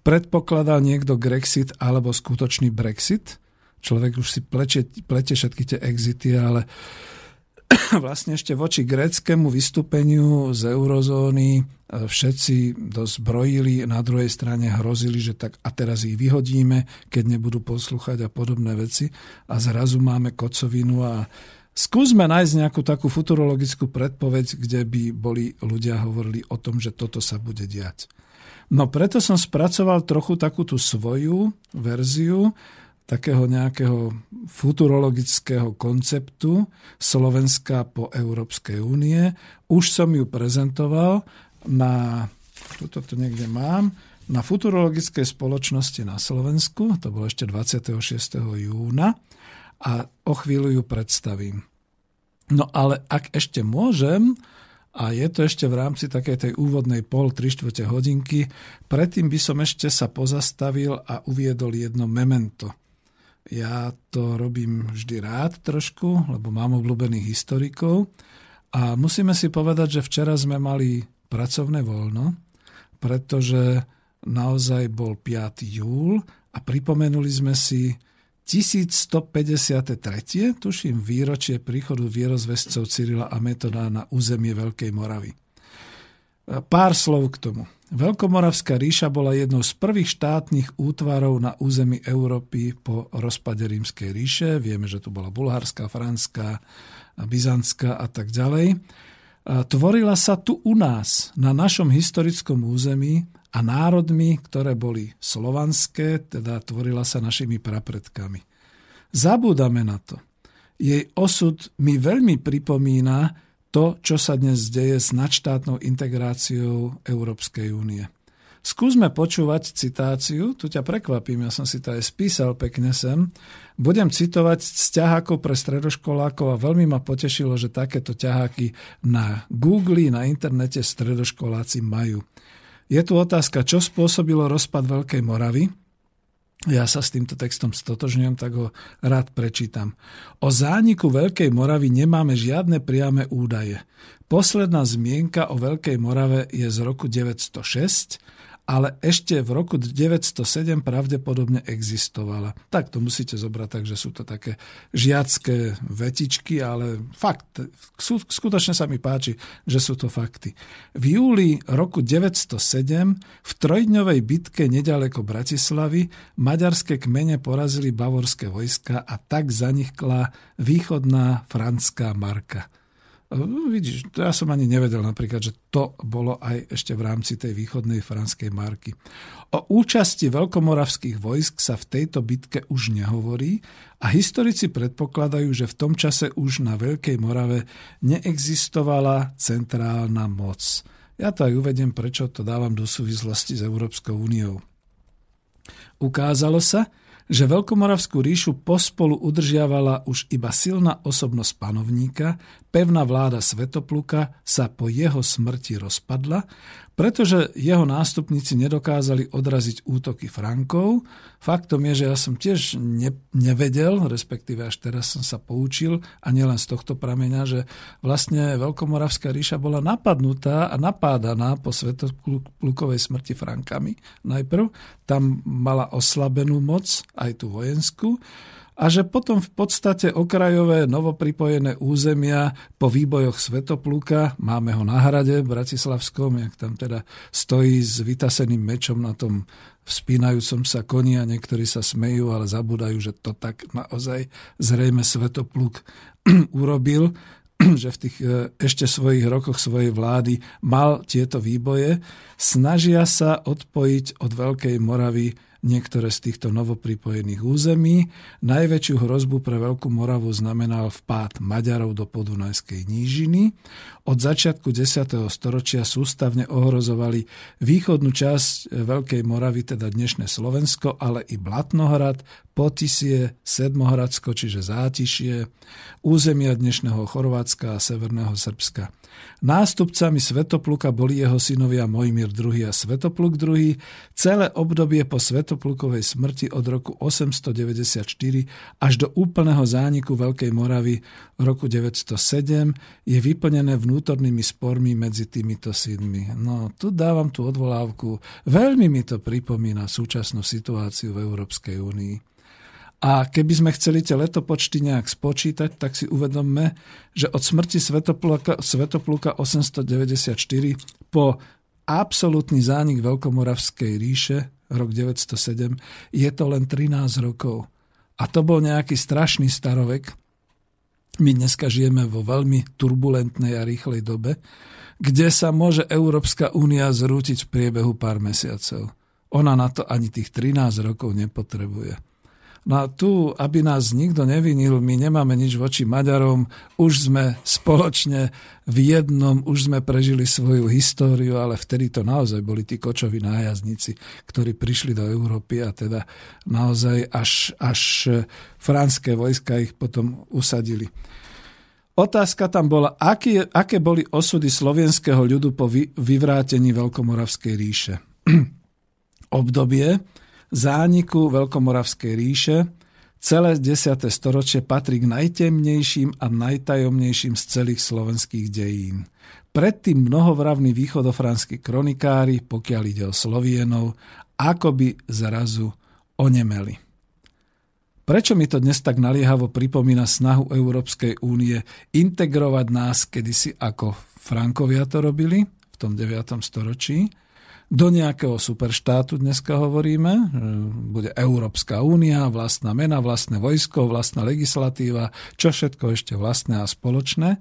Predpokladal niekto Grexit alebo skutočný Brexit? Človek už si plete všetky tie exity, ale vlastne ešte voči gréckemu vystúpeniu z eurozóny všetci dozbrojili, na druhej strane hrozili, že tak a teraz ich vyhodíme, keď nebudú poslúchať a podobné veci. A zrazu máme kocovinu a skúsme nájsť nejakú takú futurologickú predpoveď, kde by boli ľudia hovorili o tom, že toto sa bude diať. No preto som spracoval trochu takú tú svoju verziu takého nejakého futurologického konceptu Slovenska po Európskej únie. Už som ju prezentoval na... Tuto to niekde mám. Na Futurologickej spoločnosti na Slovensku. To bolo ešte 26. júna. A o chvíľu ju predstavím. No ale ak ešte môžem, a je to ešte v rámci takej tej úvodnej 3/4 hodinky, predtým by som ešte sa pozastavil a uviedol jedno memento. Ja to robím vždy rád trošku, lebo mám obľúbených historikov. A musíme si povedať, že včera sme mali pracovné voľno, pretože naozaj bol 5. júl a pripomenuli sme si 1153. tuším výročie príchodu vierozvescov Cyrila a Metoda na územie Veľkej Moravy. Pár slov k tomu. Veľkomoravská ríša bola jednou z prvých štátnych útvarov na území Európy po rozpade Rímskej ríše. Vieme, že tu bola bulharská, franská, byzantská a tak ďalej. Tvorila sa tu u nás, na našom historickom území, a národmi, ktoré boli slovanské, teda tvorila sa našimi prapredkami. Zabúdame na to. Jej osud mi veľmi pripomína to, čo sa dnes deje s nadštátnou integráciou Európskej únie. Skúsme počúvať citáciu, tu ťa prekvapím, ja som si to aj spísal pekne sem. Budem citovať z ťahákov pre stredoškolákov a veľmi ma potešilo, že takéto ťaháky na Google, na internete stredoškoláci majú. Je tu otázka, čo spôsobilo rozpad Veľkej Moravy? Ja sa s týmto textom stotožňujem, tak ho rád prečítam. O zániku Veľkej Moravy nemáme žiadne priame údaje. Posledná zmienka o Veľkej Morave je z roku 906, ale ešte v roku 907 pravdepodobne existovala. Tak to musíte zobrať, takže sú to také žiacké vetičky, ale fakt, skutočne sa mi páči, že sú to fakty. V júli roku 907 v trojdňovej bitke nedaleko Bratislavy maďarské kmene porazili bavorské vojska a tak zanikla východná franská marka. Vidíš, ja som ani nevedel napríklad, že to bolo aj ešte v rámci tej východnej franskej marky. O účasti veľkomoravských vojsk sa v tejto bitke už nehovorí a historici predpokladajú, že v tom čase už na Veľkej Morave neexistovala centrálna moc. Ja to aj uvediem, prečo to dávam do súvislosti s Európskou úniou. Ukázalo sa, že Veľkomoravskú ríšu pospolu udržiavala už iba silná osobnosť panovníka, pevná vláda Svetopluka sa po jeho smrti rozpadla, pretože jeho nástupníci nedokázali odraziť útoky Frankov. Faktom je, že ja som tiež nevedel, respektíve až teraz som sa poučil, a nielen z tohto prameňa, že vlastne Veľkomoravská ríša bola napadnutá a napádaná po Svetoplukovej smrti Frankami. Najprv tam mala oslabenú moc, aj tú vojenskú, a že potom v podstate okrajové novopripojené územia po výbojoch Svetopluka, máme ho na hrade bratislavskom, jak tam teda stojí s vytaseným mečom na tom vzpínajúcom sa koni a niektorí sa smejú, ale zabúdajú, že to tak naozaj zrejme Svetopluk urobil, že v tých ešte svojich rokoch svojej vlády mal tieto výboje. Snažia sa odpojiť od Veľkej Moravy niektoré z týchto novopripojených území. Najväčšiu hrozbu pre Veľkú Moravu znamenal vpád Maďarov do Podunajskej nížiny. Od začiatku 10. storočia sústavne ohrozovali východnú časť Veľkej Moravy, teda dnešné Slovensko, ale i Blatnohrad, Potisie, Sedmohradsko, čiže Zátišie, územia dnešného Chorvátska a Severného Srbska. Nástupcami Svetopluka boli jeho synovia Mojmír II. A Svetopluk II. Celé obdobie po Svetoplukovej smrti od roku 894 až do úplného zániku Veľkej Moravy roku 907 je vyplnené vnútornými spormi medzi týmito synmi. No, tu dávam tú odvolávku. Veľmi mi to pripomína súčasnú situáciu v Európskej únii. A keby sme chceli tie letopočty nejak spočítať, tak si uvedomme, že od smrti Svetopluka 894 po absolútny zánik Veľkomoravskej ríše rok 907 je to len 13 rokov. A to bol nejaký strašný starovek. My dneska žijeme vo veľmi turbulentnej a rýchlej dobe, kde sa môže Európska únia zrútiť v priebehu pár mesiacov. Ona na to ani tých 13 rokov nepotrebuje. No a tu, aby nás nikto nevinil, my nemáme nič voči Maďarom, už sme spoločne v jednom, už sme prežili svoju históriu, ale vtedy to naozaj boli tí kočoví nájazdníci, ktorí prišli do Európy a teda naozaj až franské vojska ich potom usadili. Otázka tam bola, aké boli osudy slovenského ľudu po vyvrátení Veľkomoravskej ríše. Obdobie zániku Veľkomoravskej ríše celé 10. storočie patrí k najtemnejším a najtajomnejším z celých slovenských dejín. Predtým mnohovravní východofranskí kronikári, pokiaľ ide o Slovienov, akoby zrazu onemeli. Prečo mi to dnes tak naliehavo pripomína snahu Európskej únie integrovať nás kedysi, ako Frankovia to robili v tom 9. storočí, do nejakého superštátu dneska hovoríme, bude Európska únia, vlastná mena, vlastné vojsko, vlastná legislatíva, čo všetko ešte vlastné a spoločné.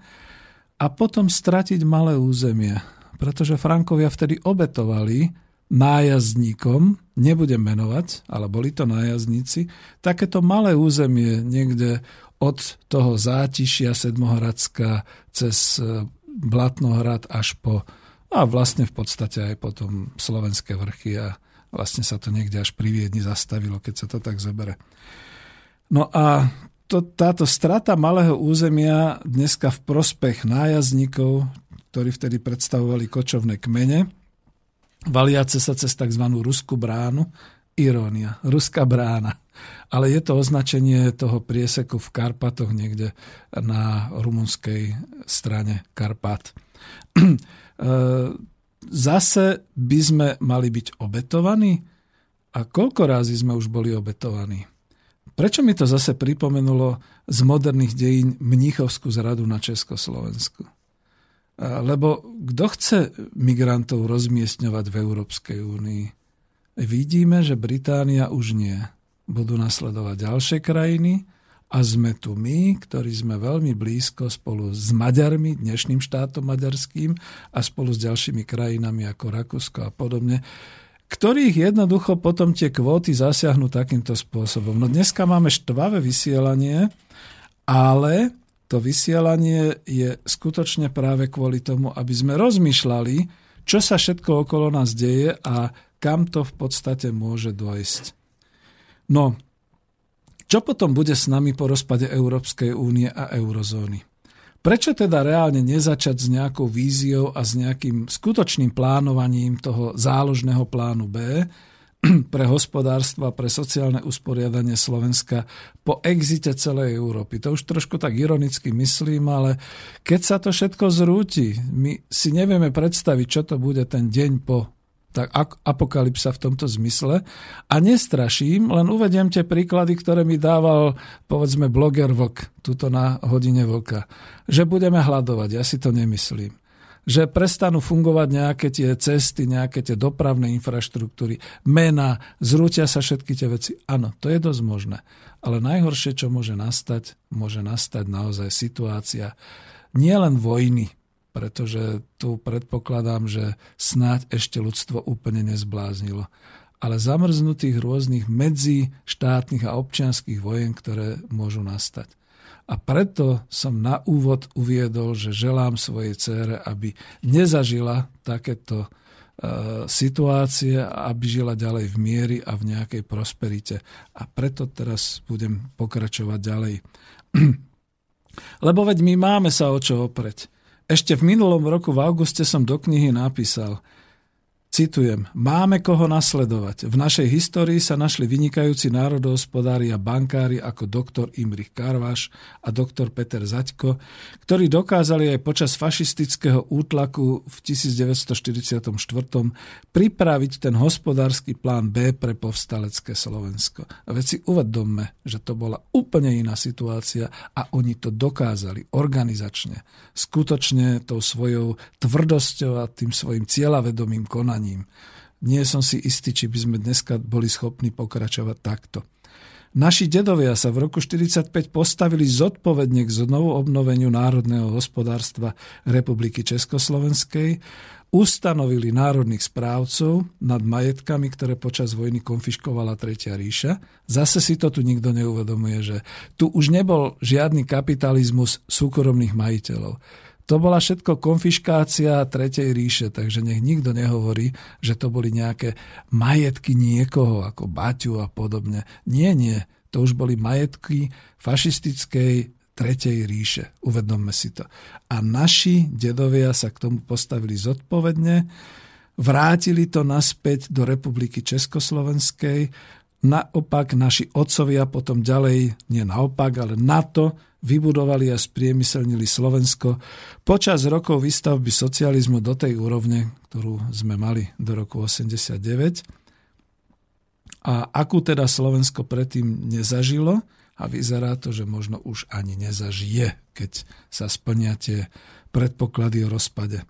A potom stratiť malé územie, pretože Frankovia vtedy obetovali nájazdníkom, nebudem menovať, ale boli to nájazdníci, takéto malé územie niekde od toho Zátišia, Sedmohradska, cez Blatnohrad až po a vlastne v podstate aj potom slovenské vrchy a vlastne sa to niekde až pri Viedni zastavilo, keď sa to tak zobere. No a táto strata malého územia dneska v prospech nájazdníkov, ktorí vtedy predstavovali kočovné kmene, valiace sa cez tzv. Ruskú bránu, Irónia, ruská brána. Ale je to označenie toho prieseku v Karpatoch niekde na rumunskej strane Karpat. Zase by sme mali byť obetovaní? A koľko razy sme už boli obetovaní? Prečo mi to zase pripomenulo z moderných dejín mníchovskú zradu na Československu? Lebo kto chce migrantov rozmiestňovať v Európskej únii? Vidíme, že Británia už nie. Budú nasledovať ďalšie krajiny a sme tu my, ktorí sme veľmi blízko spolu s Maďarmi, dnešným štátom maďarským a spolu s ďalšími krajinami ako Rakúsko a podobne, ktorých jednoducho potom tie kvóty zasiahnu takýmto spôsobom. No dneska máme štvavé vysielanie, ale to vysielanie je skutočne práve kvôli tomu, aby sme rozmýšľali, čo sa všetko okolo nás deje a kam to v podstate môže dôjsť. No, čo potom bude s nami po rozpade Európskej únie a eurozóny? Prečo teda reálne nezačať s nejakou víziou a s nejakým skutočným plánovaním toho záložného plánu B pre hospodárstvo a pre sociálne usporiadanie Slovenska po exite celej Európy? To už trošku tak ironicky myslím, ale keď sa to všetko zrúti, my si nevieme predstaviť, čo to bude ten deň po tak apokalypsa v tomto zmysle. A nestraším, len uvediem tie príklady, ktoré mi dával, povedzme, bloger Vlk, tuto na hodine Vlka. Že budeme hľadovať, ja si to nemyslím. Že prestanú fungovať nejaké tie cesty, nejaké tie dopravné infraštruktúry, mená, zrútia sa všetky tie veci. Áno, to je dosť možné. Ale najhoršie, čo môže nastať naozaj situácia nielen vojny, pretože tu predpokladám, že snáď ešte ľudstvo úplne nezbláznilo. Ale zamrznutých rôznych medzištátnych a občianskych vojen, ktoré môžu nastať. A preto som na úvod uviedol, že želám svojej dcére, aby nezažila takéto situácie a aby žila ďalej v miery a v nejakej prosperite. A preto teraz budem pokračovať ďalej. Lebo veď my máme sa o čo opreť. Ešte v minulom roku v auguste som do knihy napísal, citujem, máme koho nasledovať. V našej histórii sa našli vynikajúci národohospodári a bankári ako doktor Imrich Karvaš a doktor Peter Zaďko, ktorí dokázali aj počas fašistického útlaku v 1944. pripraviť ten hospodársky plán B pre povstalecké Slovensko. A veď si uvedomme, že to bola úplne iná situácia a oni to dokázali organizačne, skutočne tou svojou tvrdosťou a tým svojim cieľavedomým konaním. Nie som si istý, či by sme dneska boli schopní pokračovať takto. Naši dedovia sa v roku 1945 postavili zodpovedne k znovu obnoveniu národného hospodárstva Republiky Československej, ustanovili národných správcov nad majetkami, ktoré počas vojny konfiškovala Tretia ríša. Zase si to tu nikto neuvedomuje, že tu už nebol žiadny kapitalizmus súkromných majiteľov. To bola všetko konfiškácia Tretej ríše, takže nech nikto nehovorí, že to boli nejaké majetky niekoho, ako Baťu a podobne. Nie, nie, to už boli majetky fašistickej Tretej ríše, uvedomme si to. A naši dedovia sa k tomu postavili zodpovedne, vrátili to naspäť do Republiky Československej, naopak naši otcovia potom ďalej, nie naopak, ale NATO, vybudovali a spriemyselnili Slovensko počas rokov výstavby socializmu do tej úrovne, ktorú sme mali do roku 1989. A akú teda Slovensko predtým nezažilo, a vyzerá to, že možno už ani nezažije, keď sa splnia tie predpoklady o rozpade.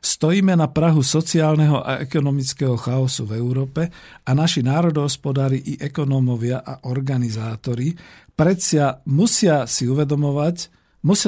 Stojíme na prahu sociálneho a ekonomického chaosu v Európe a naši národohospodári i ekonómovia a organizátori musia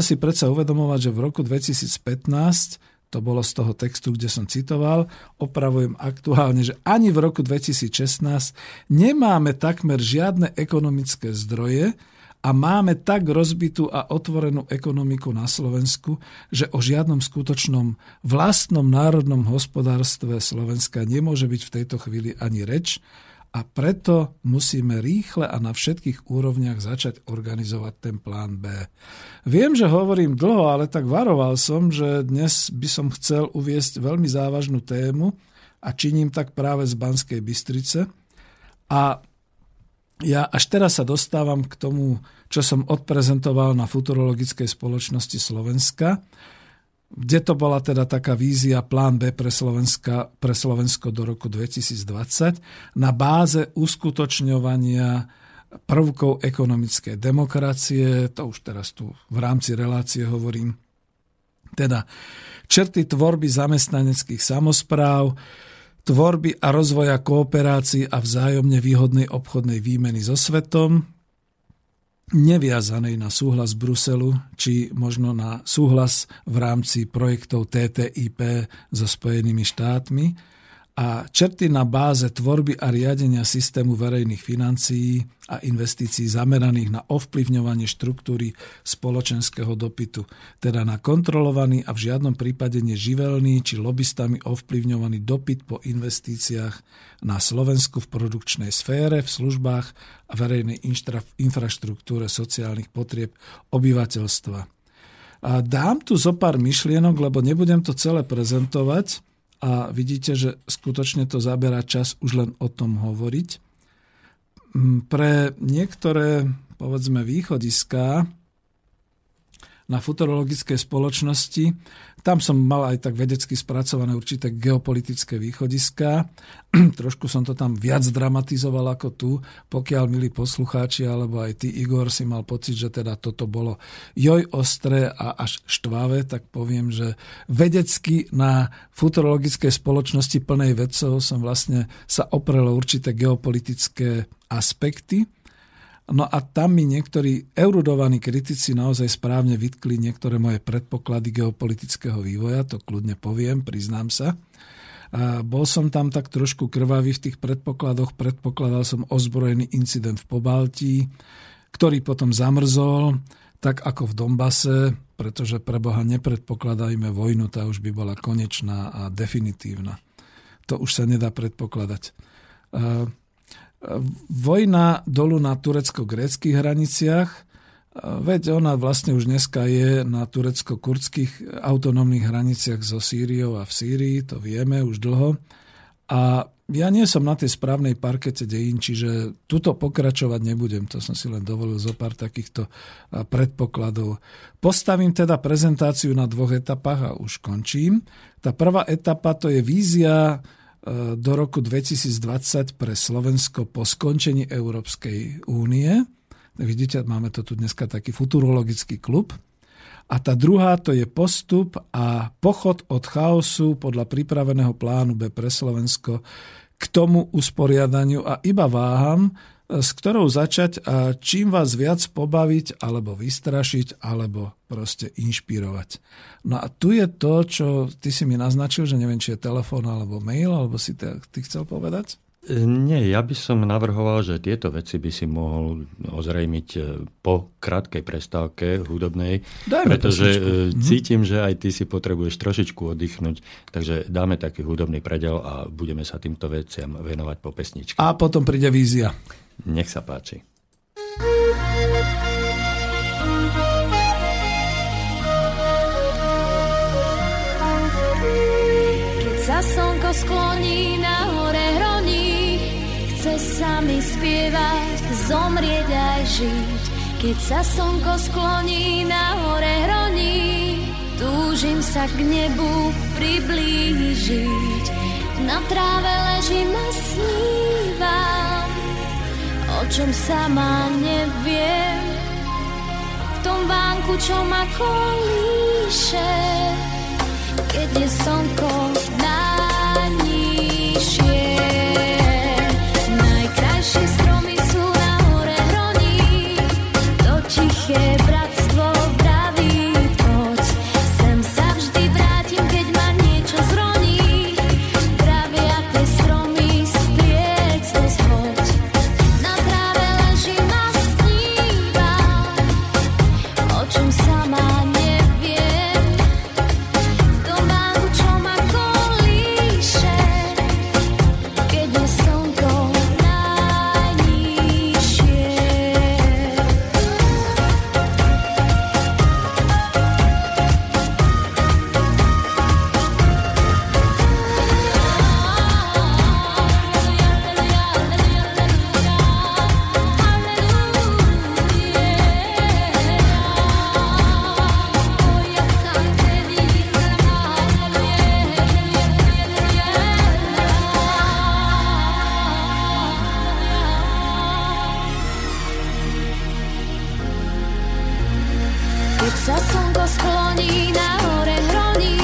si predsa uvedomovať, že v roku 2015, to bolo z toho textu, kde som citoval, opravujem aktuálne, že ani v roku 2016 nemáme takmer žiadne ekonomické zdroje, a máme tak rozbitú a otvorenú ekonomiku na Slovensku, že o žiadnom skutočnom vlastnom národnom hospodárstve Slovenska nemôže byť v tejto chvíli ani reč a preto musíme rýchle a na všetkých úrovniach začať organizovať ten plán B. Viem, že hovorím dlho, ale tak varoval som, že dnes by som chcel uviesť veľmi závažnú tému a činím tak práve z Banskej Bystrice, A ja až teraz sa dostávam k tomu, čo som odprezentoval na Futurologickej spoločnosti Slovenska, kde to bola teda taká vízia Plán B pre Slovensko do roku 2020 na báze uskutočňovania prvkov ekonomickej demokracie, to už teraz tu v rámci relácie hovorím, teda črty tvorby zamestnaneckých samospráv, tvorby a rozvoja kooperácií a vzájomne výhodnej obchodnej výmeny so svetom, neviazanej na súhlas Bruselu, či možno na súhlas v rámci projektov TTIP so Spojenými štátmi a črty na báze tvorby a riadenia systému verejných financií a investícií zameraných na ovplyvňovanie štruktúry spoločenského dopytu, teda na kontrolovaný a v žiadnom prípade neživelný či lobistami ovplyvňovaný dopyt po investíciách na Slovensku v produkčnej sfére, v službách a verejnej infraštruktúre sociálnych potrieb obyvateľstva. A dám tu zo pár myšlienok, lebo nebudem to celé prezentovať, a vidíte, že skutočne to zaberá čas už len o tom hovoriť. Pre niektoré, povedzme, východiská na futurologickej spoločnosti, tam som mal aj tak vedecky spracované určité geopolitické východiská. Trošku som to tam viac dramatizoval ako tu, pokiaľ milí poslucháči, alebo aj ty, Igor, si mal pocit, že teda toto bolo ostré a až štvavé, tak poviem, že vedecky na futurologickej spoločnosti plnej vedcov som vlastne sa oprel o určité geopolitické aspekty. No a tam mi niektorí erudovaní kritici naozaj správne vytkli niektoré moje predpoklady geopolitického vývoja, to kľudne poviem, priznám sa. A bol som tam tak trošku krvavý v tých predpokladoch, predpokladal som ozbrojený incident v Pobaltí, ktorý potom zamrzol, tak ako v Donbase, pretože pre Boha nepredpokladajme vojnu, tá už by bola konečná a definitívna. To už sa nedá predpokladať. Vojna dolu na turecko-gréckych hraniciach, veď ona vlastne už dneska je na turecko-kurdských autonómnych hraniciach so Sýriou a v Sýrii, to vieme už dlho. A ja nie som na tej správnej parkete dejín, čiže tuto pokračovať nebudem, to som si len dovolil zo pár takýchto predpokladov. Postavím teda prezentáciu na dvoch etapách a už končím. Tá prvá etapa, to je vízia do roku 2020 pre Slovensko po skončení Európskej únie. Vidíte, máme to tu dneska taký futurologický klub. A tá druhá, to je postup a pochod od chaosu podľa pripraveného plánu B pre Slovensko k tomu usporiadaniu a iba váham, s ktorou začať a čím vás viac pobaviť, alebo vystrašiť, alebo proste inšpirovať. No a tu je to, čo ty si mi naznačil, že neviem, či je telefón alebo mail, alebo si ty chcel povedať? Nie, ja by som navrhoval, že tieto veci by si mohol ozrejmiť po krátkej prestávke hudobnej, pretože cítim, že aj ty si potrebuješ trošičku oddychnúť, takže dáme taký hudobný predel a budeme sa týmto veciam venovať po pesničke. A potom príde vízia. Nech sa páči. Keď sa slnko skloní na hore hroní, chce sa mi spievať, zomrieť aj žiť. Keď sa slnko skloní na hore hroní, túžim sa k nebu priblížiť. Na tráve ležím a snívam, o čom sama neviem, v tom vánku, čo ma kolíše, keď je slnko najnižšie. Najkrajšie stromy sú na hore hroní, to tiché bratstvo vraví, poď, sem sa vždy vrátim, keď ma niečo zroní, pravia tie stromy spliec do schod. sa slnko skloní, nahore hroní,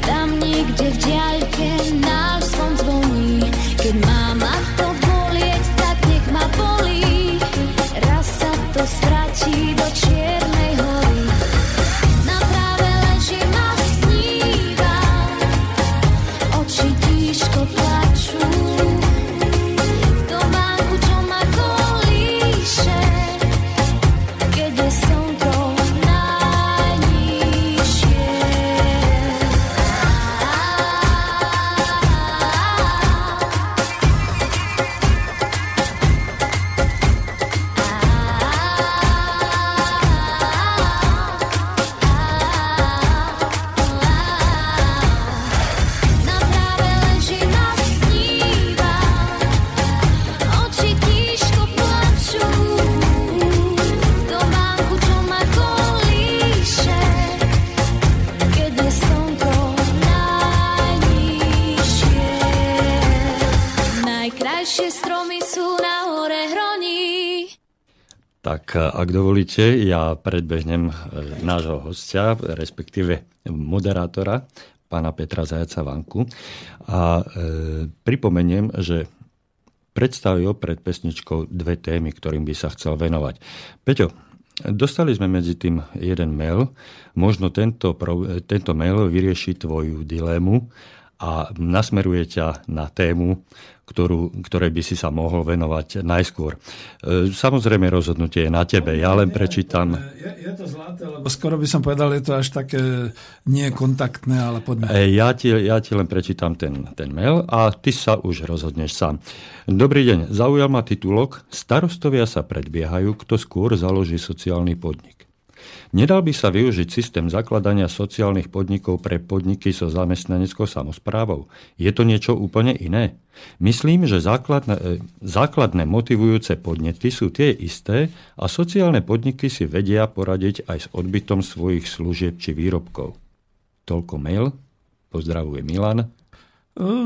tam niekde v diaľke náš zvon zvoní. Keď má ma to bolieť, tak nech ma bolí, raz sa to stratí do čiernej hory. Na práve ležím a snívam, oči tížko plačú. Tak ak dovolíte, ja predbehnem nášho hostia, respektíve moderátora, pána Petra Zajaca-Vanku. A pripomeniem, že predstavil pred pesničkou dve témy, ktorým by sa chcel venovať. Peťo, dostali sme medzi tým jeden mail. Možno tento mail vyrieši tvoju dilemu a nasmeruje ťa na tému, ktorej by si sa mohol venovať najskôr. Samozrejme, rozhodnutie je na tebe. Ja len prečítam. Je to zlaté, lebo skoro by som povedal, je to až také nie kontaktné, ale poďme. Ja ti len prečítam ten mail a ty sa už rozhodneš sám. Dobrý deň. Zaujal ma titulok Starostovia sa predbiehajú, kto skôr založí sociálny podnik. Nedal by sa využiť systém zakladania sociálnych podnikov pre podniky so zamestnaneckou samosprávou? Je to niečo úplne iné? Myslím, že základné motivujúce podnety sú tie isté a sociálne podniky si vedia poradiť aj s odbytom svojich služieb či výrobkov. Toľko mail. Pozdravuje Milan.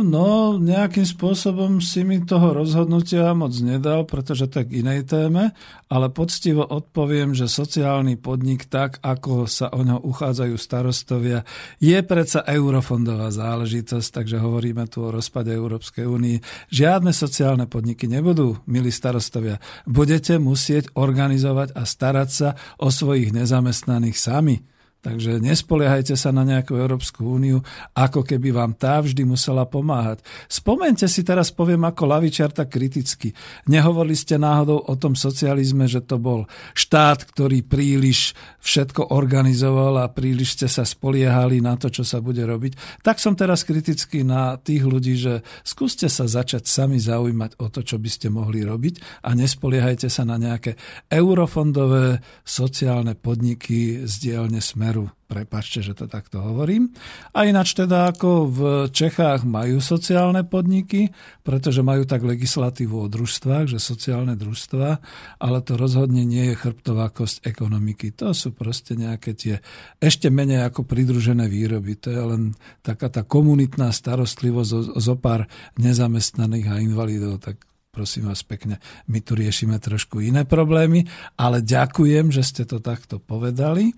No, nejakým spôsobom si mi toho rozhodnutia moc nedal, pretože tak inej téme, ale poctivo odpoviem, že sociálny podnik, tak ako sa o ňo uchádzajú starostovia, je predsa eurofondová záležitosť, takže hovoríme tu o rozpade Európskej únie. Žiadne sociálne podniky nebudú, milí starostovia. Budete musieť organizovať a starať sa o svojich nezamestnaných sami. Takže nespoliehajte sa na nejakú Európsku úniu, ako keby vám tá vždy musela pomáhať. Spomeňte si, teraz poviem ako ľavičiarta kriticky. Nehovorili ste náhodou o tom socializme, že to bol štát, ktorý príliš všetko organizoval a príliš ste sa spoliehali na to, čo sa bude robiť? Tak som teraz kriticky na tých ľudí, že skúste sa začať sami zaujímať o to, čo by ste mohli robiť a nespoliehajte sa na nejaké eurofondové sociálne podniky z dielne Smeru. Prepáčte, že to takto hovorím. A ináč teda ako v Čechách majú sociálne podniky, pretože majú tak legislatívu o družstvách, že sociálne družstva, ale to rozhodne nie je chrbtová kosť ekonomiky. To sú proste nejaké tie ešte menej ako pridružené výroby. To je len taká tá komunitná starostlivosť o zopár nezamestnaných a invalidov. Tak prosím vás pekne, my tu riešime trošku iné problémy, ale ďakujem, že ste to takto povedali.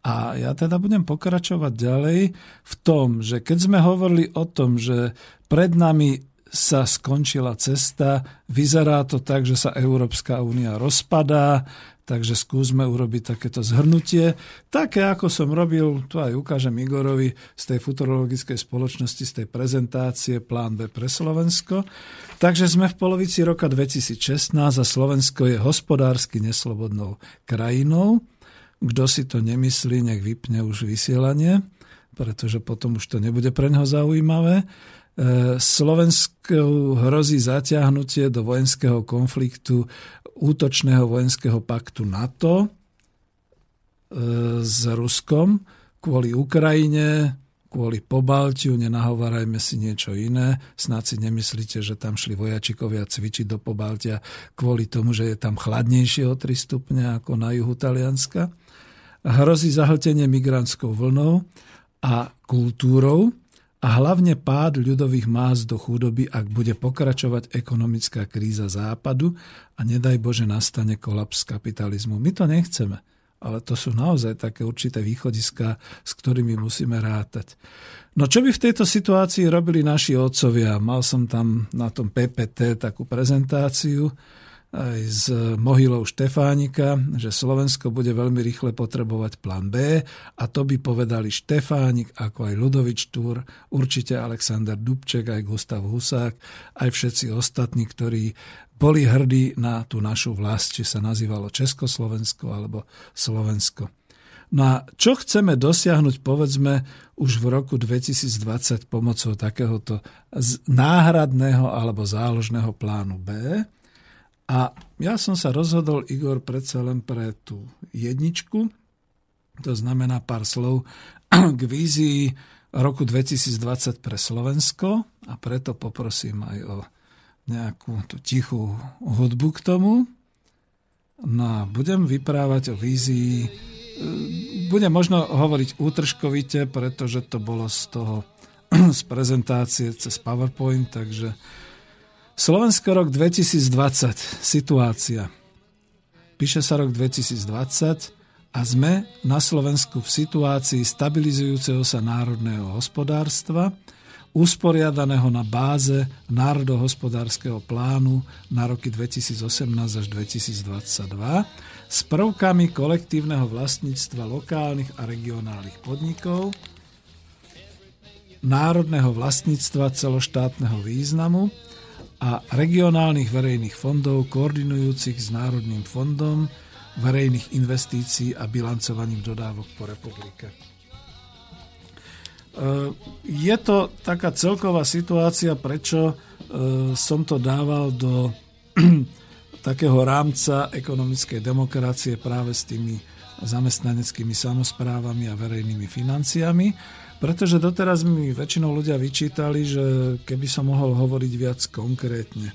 A ja teda budem pokračovať ďalej v tom, že keď sme hovorili o tom, že pred nami sa skončila cesta, vyzerá to tak, že sa Európska únia rozpadá, takže skúsme urobiť takéto zhrnutie. Také, ako som robil, to aj ukážem Igorovi z tej futurologickej spoločnosti, z tej prezentácie Plán B pre Slovensko. Takže sme v polovici roka 2016 a Slovensko je hospodársky neslobodnou krajinou. Kto si to nemyslí, nech vypne už vysielanie, pretože potom už to nebude pre neho zaujímavé. Slovensku hrozí zatiahnutie do vojenského konfliktu útočného vojenského paktu NATO s Ruskom kvôli Ukrajine, kvôli Pobaltiu, nenahovárajme si niečo iné. Snáď si nemyslíte, že tam šli vojačikovia cvičiť do Pobaltia kvôli tomu, že je tam chladnejšie o 3 stupňa ako na juhu Talianska. Hrozí zahltenie migrantskou vlnou a kultúrou a hlavne pád ľudových más do chudoby, ak bude pokračovať ekonomická kríza Západu a nedaj Bože nastane kolaps kapitalizmu. My to nechceme. Ale to sú naozaj také určité východiská, s ktorými musíme rátať. No čo by v tejto situácii robili naši otcovia? Mal som tam na tom PPT takú prezentáciu aj s Mohylou Štefánika, že Slovensko bude veľmi rýchle potrebovať plán B a to by povedali Štefánik, ako aj Ľudovič Túr, určite Alexander Dubček, aj Gustav Husák, aj všetci ostatní, ktorí boli hrdí na tú našu vlast, či sa nazývalo Československo alebo Slovensko. No a čo chceme dosiahnuť, povedzme, už v roku 2020 pomocou takéhoto náhradného alebo záložného plánu B? A ja som sa rozhodol, Igor, predsa len pre tú jedničku, to znamená pár slov k vízii roku 2020 pre Slovensko, a preto poprosím aj o nejakú tú tichú hudbu k tomu. No a budem vyprávať o vízii, budem možno hovoriť útržkovite, pretože to bolo z toho, z prezentácie cez PowerPoint, takže Slovensko rok 2020, situácia. Píše sa rok 2020 a sme na Slovensku v situácii stabilizujúceho sa národného hospodárstva, usporiadaného na báze národohospodárskeho plánu na roky 2018 až 2022 s prvkami kolektívneho vlastníctva lokálnych a regionálnych podnikov, národného vlastníctva celoštátneho významu a regionálnych verejných fondov koordinujúcich s Národným fondom verejných investícií a bilancovaním dodávok po republike. Je to taká celková situácia, prečo som to dával do takého rámca ekonomickej demokracie práve s tými zamestnaneckými samosprávami a verejnými financiami. Pretože doteraz mi väčšinou ľudia vyčítali, že keby som mohol hovoriť viac konkrétne.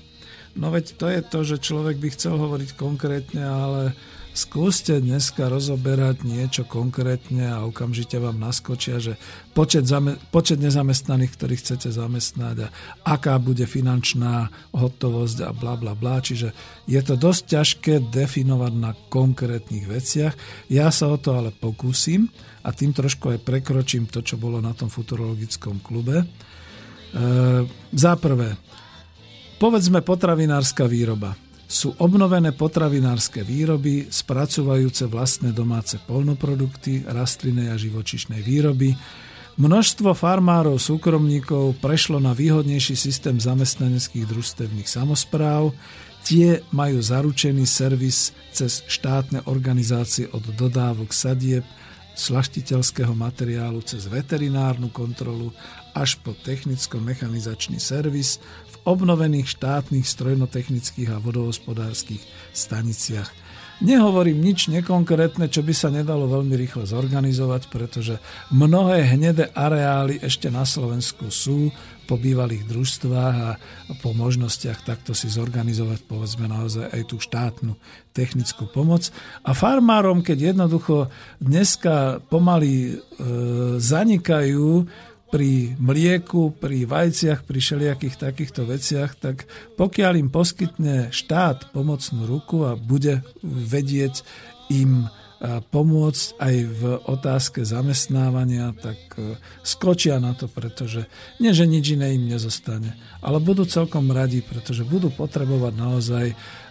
No veď to je to, že človek by chcel hovoriť konkrétne, ale skúste dneska rozoberať niečo konkrétne a okamžite vám naskočia, že počet nezamestnaných, ktorých chcete zamestnať a aká bude finančná hotovosť a bla bla bla. Čiže je to dosť ťažké definovať na konkrétnych veciach. Ja sa o to ale pokúsim. A tým trošku aj prekročím to, čo bolo na tom futurologickom klube. Za prvé, povedzme potravinárska výroba. Sú obnovené potravinárske výroby, spracovajúce vlastné domáce poľnoprodukty, rastlinnej a živočíšnej výroby. Množstvo farmárov, súkromníkov prešlo na výhodnejší systém zamestnaneckých družstevných samospráv. Tie majú zaručený servis cez štátne organizácie od dodávok sadieb, šľachtiteľského materiálu cez veterinárnu kontrolu až po technicko-mechanizačný servis v obnovených štátnych strojnotechnických a vodohospodárskych staniciach. Nehovorím nič nekonkrétne, čo by sa nedalo veľmi rýchlo zorganizovať, pretože mnohé hnedé areály ešte na Slovensku sú po bývalých družstvách a po možnostiach takto si zorganizovať, povedzme, naozaj aj tú štátnu technickú pomoc. A farmárom, keď jednoducho dneska pomaly zanikajú pri mlieku, pri vajciach, pri všelijakých takýchto veciach, tak pokiaľ im poskytne štát pomocnú ruku a bude vedieť im pomôcť aj v otázke zamestnávania, tak skočia na to, pretože nie, že nič iné im nezostane. Ale budú celkom radi, pretože budú potrebovať naozaj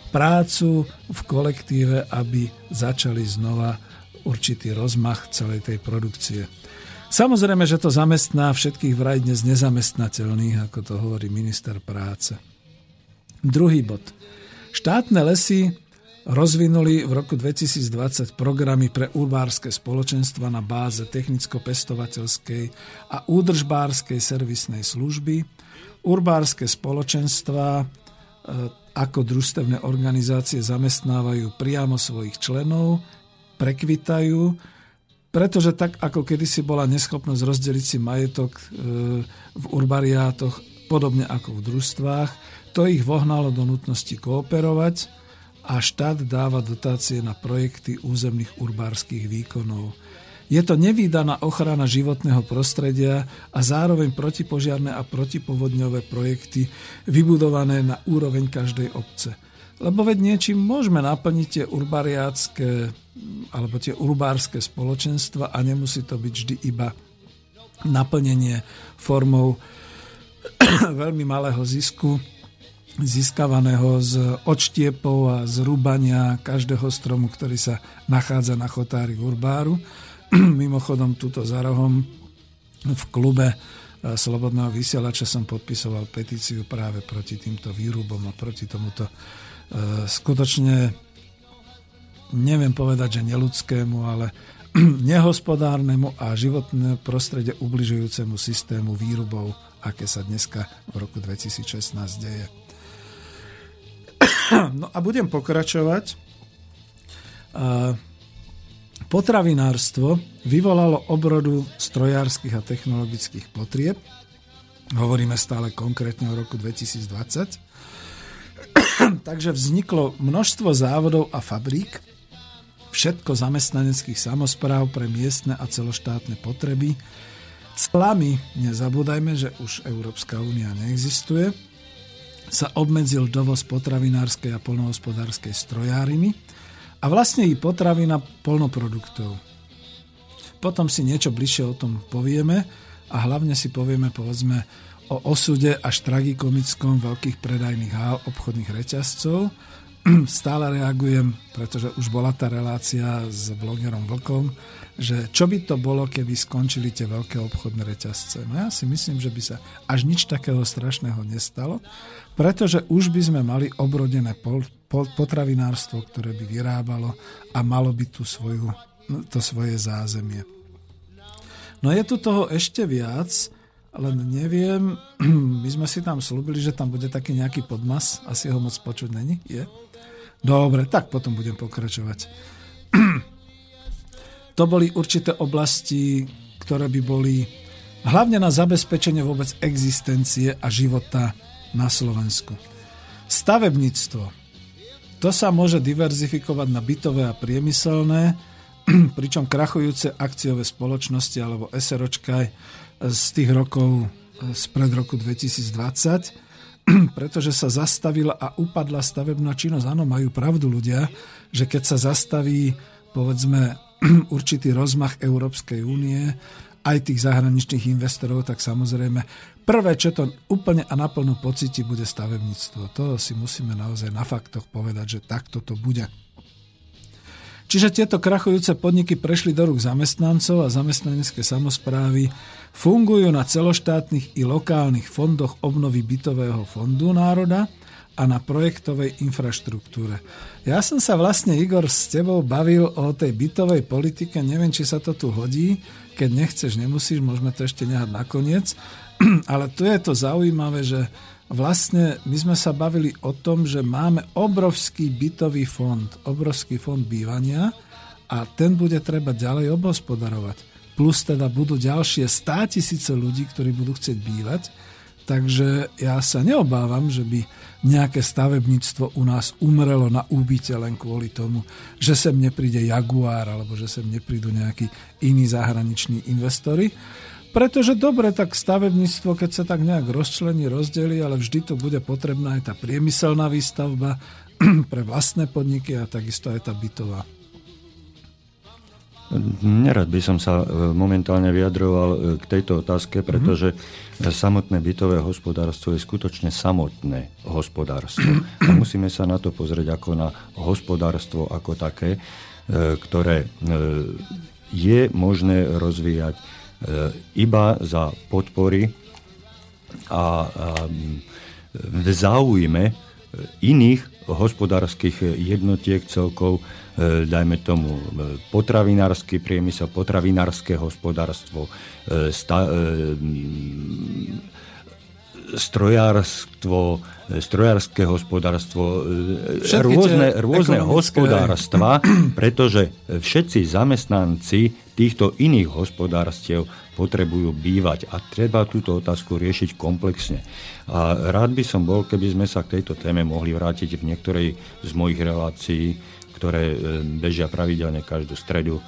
prácu v kolektíve, aby začali znova určitý rozmach celej tej produkcie. Samozrejme, že to zamestná všetkých vraj dnes nezamestnateľných, ako to hovorí minister práce. Druhý bod. Štátne lesy rozvinuli v roku 2020 programy pre urbárske spoločenstva na báze technicko-pestovateľskej a údržbárskej servisnej služby. Urbárske spoločenstva ako družstevné organizácie zamestnávajú priamo svojich členov, prekvitajú, pretože tak, ako kedysi bola neschopnosť rozdeliť si majetok v urbariátoch, podobne ako v družstvách, to ich vohnalo do nutnosti kooperovať a štát dáva dotácie na projekty územných urbárskych výkonov. Je to nevídaná ochrana životného prostredia a zároveň protipožiarne a protipovodňové projekty vybudované na úroveň každej obce. Lebo veď niečím môžeme naplniť tie urbariátske alebo tie urbárske spoločenstva a nemusí to byť vždy iba naplnenie formou veľmi malého zisku získavaného z odštiepov a zrúbania každého stromu, ktorý sa nachádza na chotári urbáru. Mimochodom, tuto za rohom v klube Slobodného vysielača som podpisoval petíciu práve proti týmto výrubom a proti tomuto skutočne, neviem povedať, že neľudskému, ale nehospodárnemu a životné prostredie ubližujúcemu systému výrubov, aké sa dneska v roku 2016 deje. No a budem pokračovať. Potravinárstvo vyvolalo obrodu strojárskych a technologických potrieb. Hovoríme stále konkrétne o roku 2020. Takže vzniklo množstvo závodov a fabrík, všetko zamestnaneckých samospráv pre miestne a celoštátne potreby. Clami, nezabúdajme, že už Európska únia neexistuje, sa obmedzil dovoz potravinárskej a poľnohospodárskej strojáriny a vlastne i potravina poľnoproduktov. Potom si niečo bližšie o tom povieme a hlavne si povieme, povedzme, o osude až tragikomickom veľkých predajných hál obchodných reťazcov. Stále reagujem, pretože už bola tá relácia s blogerom Vlkom, že čo by to bolo, keby skončili tie veľké obchodné reťazce. No ja si myslím, že by sa až nič takého strašného nestalo, pretože už by sme mali obrodené potravinárstvo, ktoré by vyrábalo a malo by to svoje zázemie. No je tu toho ešte viac, len neviem, my sme si tam slúbili, že tam bude taký nejaký podmas, asi ho moc počuť není, je? Dobre, tak potom budem pokračovať. To boli určité oblasti, ktoré by boli hlavne na zabezpečenie vôbec existencie a života na Slovensku. Stavebníctvo. To sa môže diverzifikovať na bytové a priemyselné, pričom krachujúce akciové spoločnosti alebo SROčka z tých rokov, spred roku 2020, pretože sa zastavila a upadla stavebná činnosť. Áno, majú pravdu ľudia, že keď sa zastaví, povedzme, určitý rozmach Európskej únie, aj tých zahraničných investorov, tak samozrejme, prvé, čo to úplne a naplno pocíti, bude stavebníctvo. To si musíme naozaj na faktoch povedať, že takto to bude. Čiže tieto krachujúce podniky prešli do rúk zamestnancov a zamestnanecké samosprávy fungujú na celoštátnych i lokálnych fondoch obnovy bytového fondu národa a na projektovej infraštruktúre. Ja som sa vlastne, Igor, s tebou bavil o tej bytovej politike. Neviem, či sa to tu hodí. Keď nechceš, nemusíš, môžeme to ešte nehať nakoniec. Ale tu je to zaujímavé, že vlastne my sme sa bavili o tom, že máme obrovský bytový fond, obrovský fond bývania a ten bude treba ďalej obhospodarovať. Plus teda budú ďalšie 100 000 ľudí, ktorí budú chcieť bývať. Takže ja sa neobávam, že by nejaké stavebníctvo u nás umrelo na úbyte len kvôli tomu, že sem nepríde Jaguar alebo že sem neprídu nejakí iní zahraniční investori. Pretože dobre, tak stavebníctvo, keď sa tak nejak rozčlení, rozdelí, ale vždy tu bude potrebná aj tá priemyselná výstavba pre vlastné podniky a takisto aj tá bytová. Nerad by som sa momentálne vyjadroval k tejto otázke, pretože samotné bytové hospodárstvo je skutočne samotné hospodárstvo. A musíme sa na to pozrieť ako na hospodárstvo ako také, ktoré je možné rozvíjať iba za podpory a v záujme iných hospodárskych jednotiek celkov, dajme tomu potravinársky priemysel, potravinárske hospodárstvo, strojárske hospodárstvo, rôzne hospodárstva, pretože všetci zamestnanci týchto iných hospodárstiev potrebujú bývať a treba túto otázku riešiť komplexne. A rád by som bol, keby sme sa k tejto téme mohli vrátiť v niektorej z mojich relácií, ktoré bežia pravidelne každú stredu.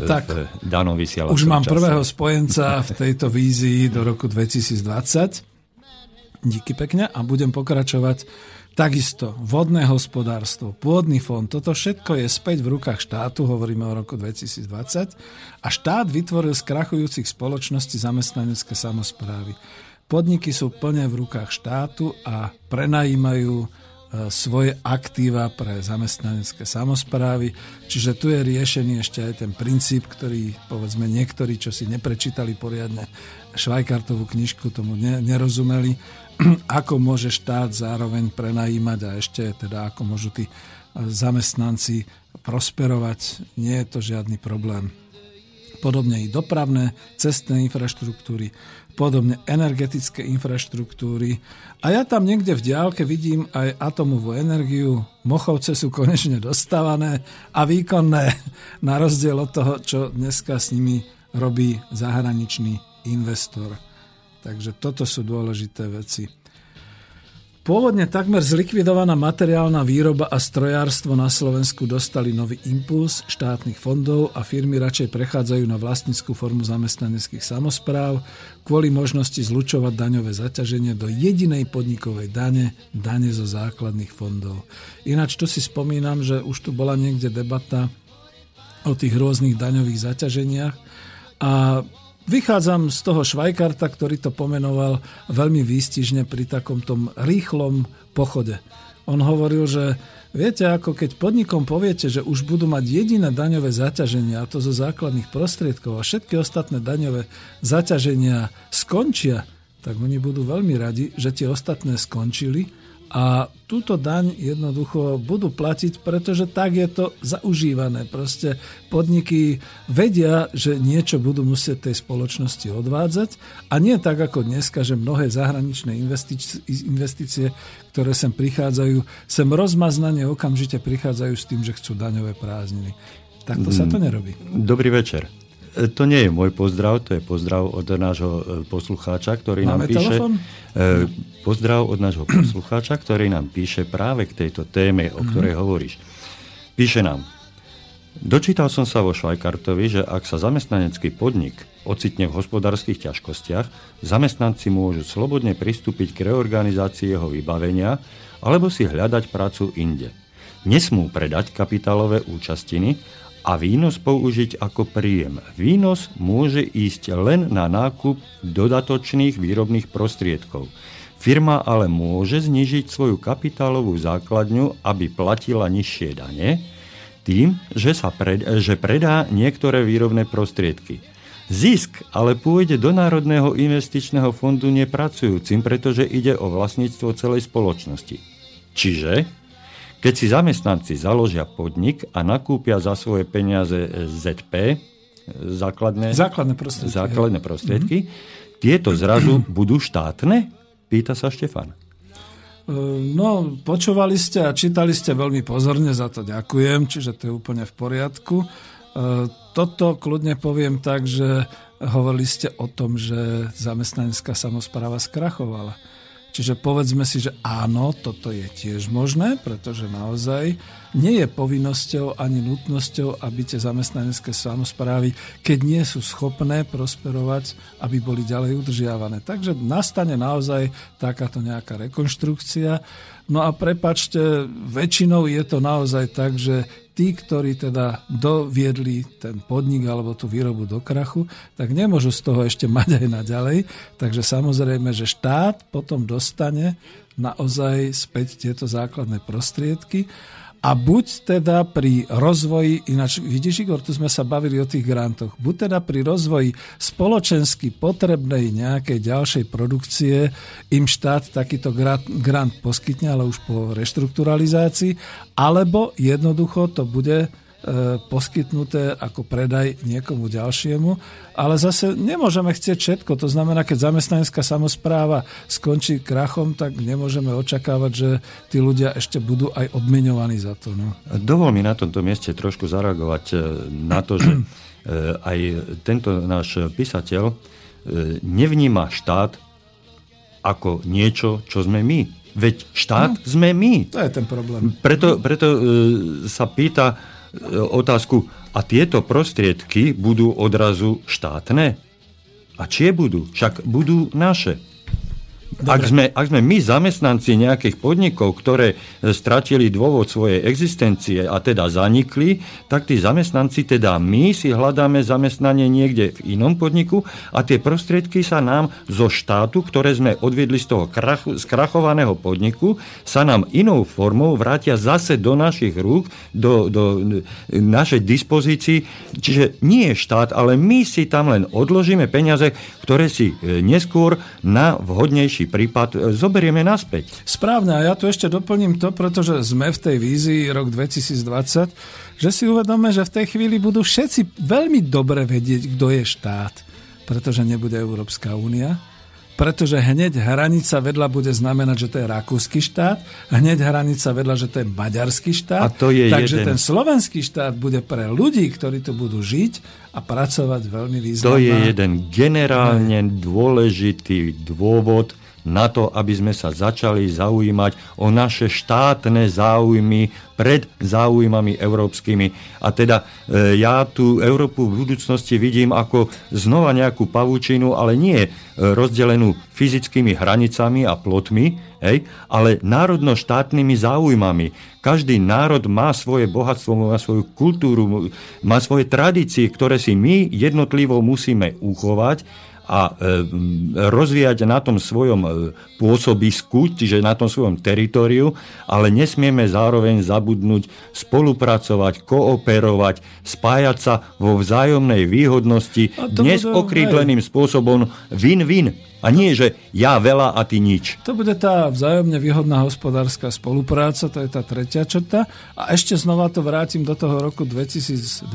Tak, v danom vysielačom už mám čase. Prvého spojenca v tejto vízii do roku 2020. Díky pekne a budem pokračovať Takisto vodné hospodárstvo, pôdny fond, toto všetko je späť v rukách štátu, hovoríme o roku 2020, a štát vytvoril z krachujúcich spoločností zamestnanecké samosprávy. Podniky sú plne v rukách štátu a prenajímajú svoje aktíva pre zamestnanecké samosprávy, čiže tu je riešený ešte aj ten princíp, ktorý, povedzme, niektorí, čo si neprečítali poriadne Schweikartovú knižku, tomu nerozumeli, ako môže štát zároveň prenajímať a ešte teda ako môžu tí zamestnanci prosperovať. Nie je to žiadny problém. Podobne i dopravné, cestné infraštruktúry, podobne energetické infraštruktúry. A ja tam niekde v diaľke vidím aj atomovú energiu. Mochovce sú konečne dostávané a výkonné, na rozdiel od toho, čo dneska s nimi robí zahraničný investor. Takže toto sú dôležité veci. Pôvodne takmer zlikvidovaná materiálna výroba a strojárstvo na Slovensku dostali nový impuls štátnych fondov a firmy radšej prechádzajú na vlastnícku formu zamestnaneckých samospráv kvôli možnosti zlučovať daňové zaťaženie do jedinej podnikovej dane, dane zo základných fondov. Ináč tu si spomínam, že už tu bola niekde debata o tých rôznych daňových zaťaženiach a vychádzam z toho Schweikarta, ktorý to pomenoval veľmi výstižne pri takomto rýchlom pochode. On hovoril, že viete, ako keď podnikom poviete, že už budú mať jediné daňové zaťaženia, a to zo základných prostriedkov, a všetky ostatné daňové zaťaženia skončia, tak oni budú veľmi radi, že tie ostatné skončili a túto daň jednoducho budú platiť, pretože tak je to zaužívané. Proste podniky vedia, že niečo budú musieť tej spoločnosti odvádzať a nie tak ako dneska, že mnohé zahraničné investície, ktoré sem prichádzajú, sem rozmaznanie okamžite prichádzajú s tým, že chcú daňové prázdniny. Takto sa to nerobí. Dobrý večer. To nie je môj pozdrav, to je pozdrav od nášho poslucháča, ktorý nám píše... Pozdrav od nášho poslucháča, ktorý nám píše práve k tejto téme, o ktorej hovoríš. Píše nám: dočítal som sa vo Schweikartovi, že ak sa zamestnanecký podnik ocitne v hospodárskych ťažkostiach, zamestnanci môžu slobodne pristúpiť k reorganizácii jeho vybavenia alebo si hľadať prácu inde. Nesmú predať kapitálové účastiny a výnos použiť ako príjem. Výnos môže ísť len na nákup dodatočných výrobných prostriedkov. Firma ale môže znížiť svoju kapitálovú základňu, aby platila nižšie dane, tým, že predá niektoré výrobné prostriedky. Zisk ale pôjde do Národného investičného fondu nepracujúcim, pretože ide o vlastníctvo celej spoločnosti. Čiže... keď si zamestnanci založia podnik a nakúpia za svoje peniaze ZP, základné prostriedky, tieto zrazu budú štátne? Pýta sa Štefan. No, počúvali ste a čítali ste veľmi pozorne, za to ďakujem, čiže to je úplne v poriadku. Toto kľudne poviem tak, že hovorili ste o tom, že zamestnanecká samospráva skrachovala. Čiže povedzme si, že áno, toto je tiež možné, pretože naozaj nie je povinnosťou ani nutnosťou, aby tie zamestnanecké samosprávy, keď nie sú schopné prosperovať, aby boli ďalej udržiavané. Takže nastane naozaj takáto nejaká rekonštrukcia. No a prepáčte, väčšinou je to naozaj tak, že tí, ktorí teda doviedli ten podnik alebo tú výrobu do krachu, tak nemôžu z toho ešte mať aj naďalej. Takže samozrejme, že štát potom dostane naozaj späť tieto základné prostriedky a buď teda pri rozvoji, ináč vidíš, Igor, tu sme sa bavili o tých grantoch, buď teda pri rozvoji spoločensky potrebnej nejakej ďalšej produkcie im štát takýto grant poskytne, ale už po reštrukturalizácii, alebo jednoducho to bude poskytnuté ako predaj niekomu ďalšiemu, ale zase nemôžeme chcieť všetko, to znamená, keď zamestnanecká samospráva skončí krachom, tak nemôžeme očakávať, že tí ľudia ešte budú aj odmeňovaní za to. No. Dovol mi na tomto mieste trošku zareagovať na to, že aj tento náš písateľ nevníma štát ako niečo, čo sme my. Veď štát sme my. To je ten problém. Preto sa pýta otázku, a tieto prostriedky budú odrazu štátne? A čie budú? Však budú naše. Ak sme my zamestnanci nejakých podnikov, ktoré stratili dôvod svojej existencie a teda zanikli, tak tí zamestnanci, teda my si hľadáme zamestnanie niekde v inom podniku a tie prostriedky sa nám zo štátu, ktoré sme odviedli z toho skrachovaného podniku, sa nám inou formou vrátia zase do našich rúk, do našej dispozícii. Čiže nie je štát, ale my si tam len odložíme peniaze, ktoré si neskôr na vhodnejší prípad zoberieme naspäť. Správne, a ja tu ešte doplním to, pretože sme v tej vízii rok 2020, že si uvedome, že v tej chvíli budú všetci veľmi dobre vedieť, kto je štát, pretože nebude Európska únia, pretože hneď hranica vedľa bude znamenať, že to je rakúsky štát, hneď hranica vedľa, že to je maďarský štát, a to je takže ten slovenský štát bude pre ľudí, ktorí tu budú žiť a pracovať veľmi významná. To je jeden generálne dôležitý dôvod na to, aby sme sa začali zaujímať o naše štátne záujmy pred záujmami európskymi. A teda ja tú Európu v budúcnosti vidím ako znova nejakú pavučinu, ale nie rozdelenú fyzickými hranicami a plotmi, ale národno-štátnymi záujmami. Každý národ má svoje bohatstvo, má svoju kultúru, má svoje tradície, ktoré si my jednotlivo musíme uchovať a rozvíjať na tom svojom pôsobisku, čiže na tom svojom teritoriu, ale nesmieme zároveň zabudnúť spolupracovať, kooperovať, spájať sa vo vzájomnej výhodnosti dnes okrídleným spôsobom win-win. A nie, že ja veľa a ty nič. To bude tá vzájomne výhodná hospodárska spolupráca, to je tá tretia črta. A ešte znova to vrátim do toho roku 2020,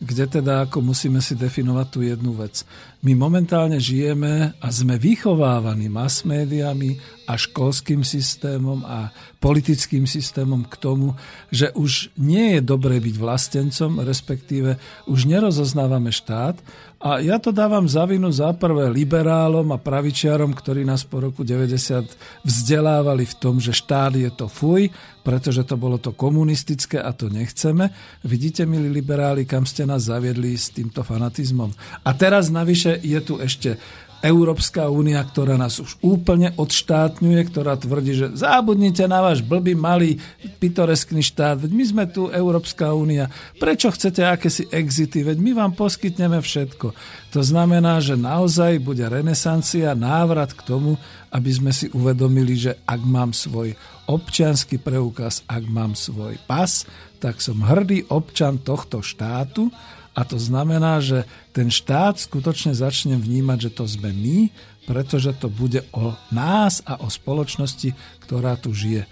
kde teda ako musíme si definovať tú jednu vec. My momentálne žijeme a sme vychovávaní mass médiami a školským systémom a politickým systémom k tomu, že už nie je dobré byť vlastencom, respektíve už nerozoznávame štát. A ja to dávam za vinu za prvé liberálom a pravičiarom, ktorí nás po roku 90 vzdelávali v tom, že štát je to fuj, pretože to bolo to komunistické a to nechceme. Vidíte, milí liberáli, kam ste nás zaviedli s týmto fanatizmom. A teraz navyše je tu ešte Európska únia, ktorá nás už úplne odštátňuje, ktorá tvrdí, že zabudnite na váš blbý, malý, pitoreskný štát, veď my sme tu Európska únia, prečo chcete akési exity, veď my vám poskytneme všetko. To znamená, že naozaj bude renesancia, návrat k tomu, aby sme si uvedomili, že ak mám svoj občiansky preukaz, ak mám svoj pas, tak som hrdý občan tohto štátu. A to znamená, že ten štát skutočne začne vnímať, že to sme my, pretože to bude o nás a o spoločnosti, ktorá tu žije.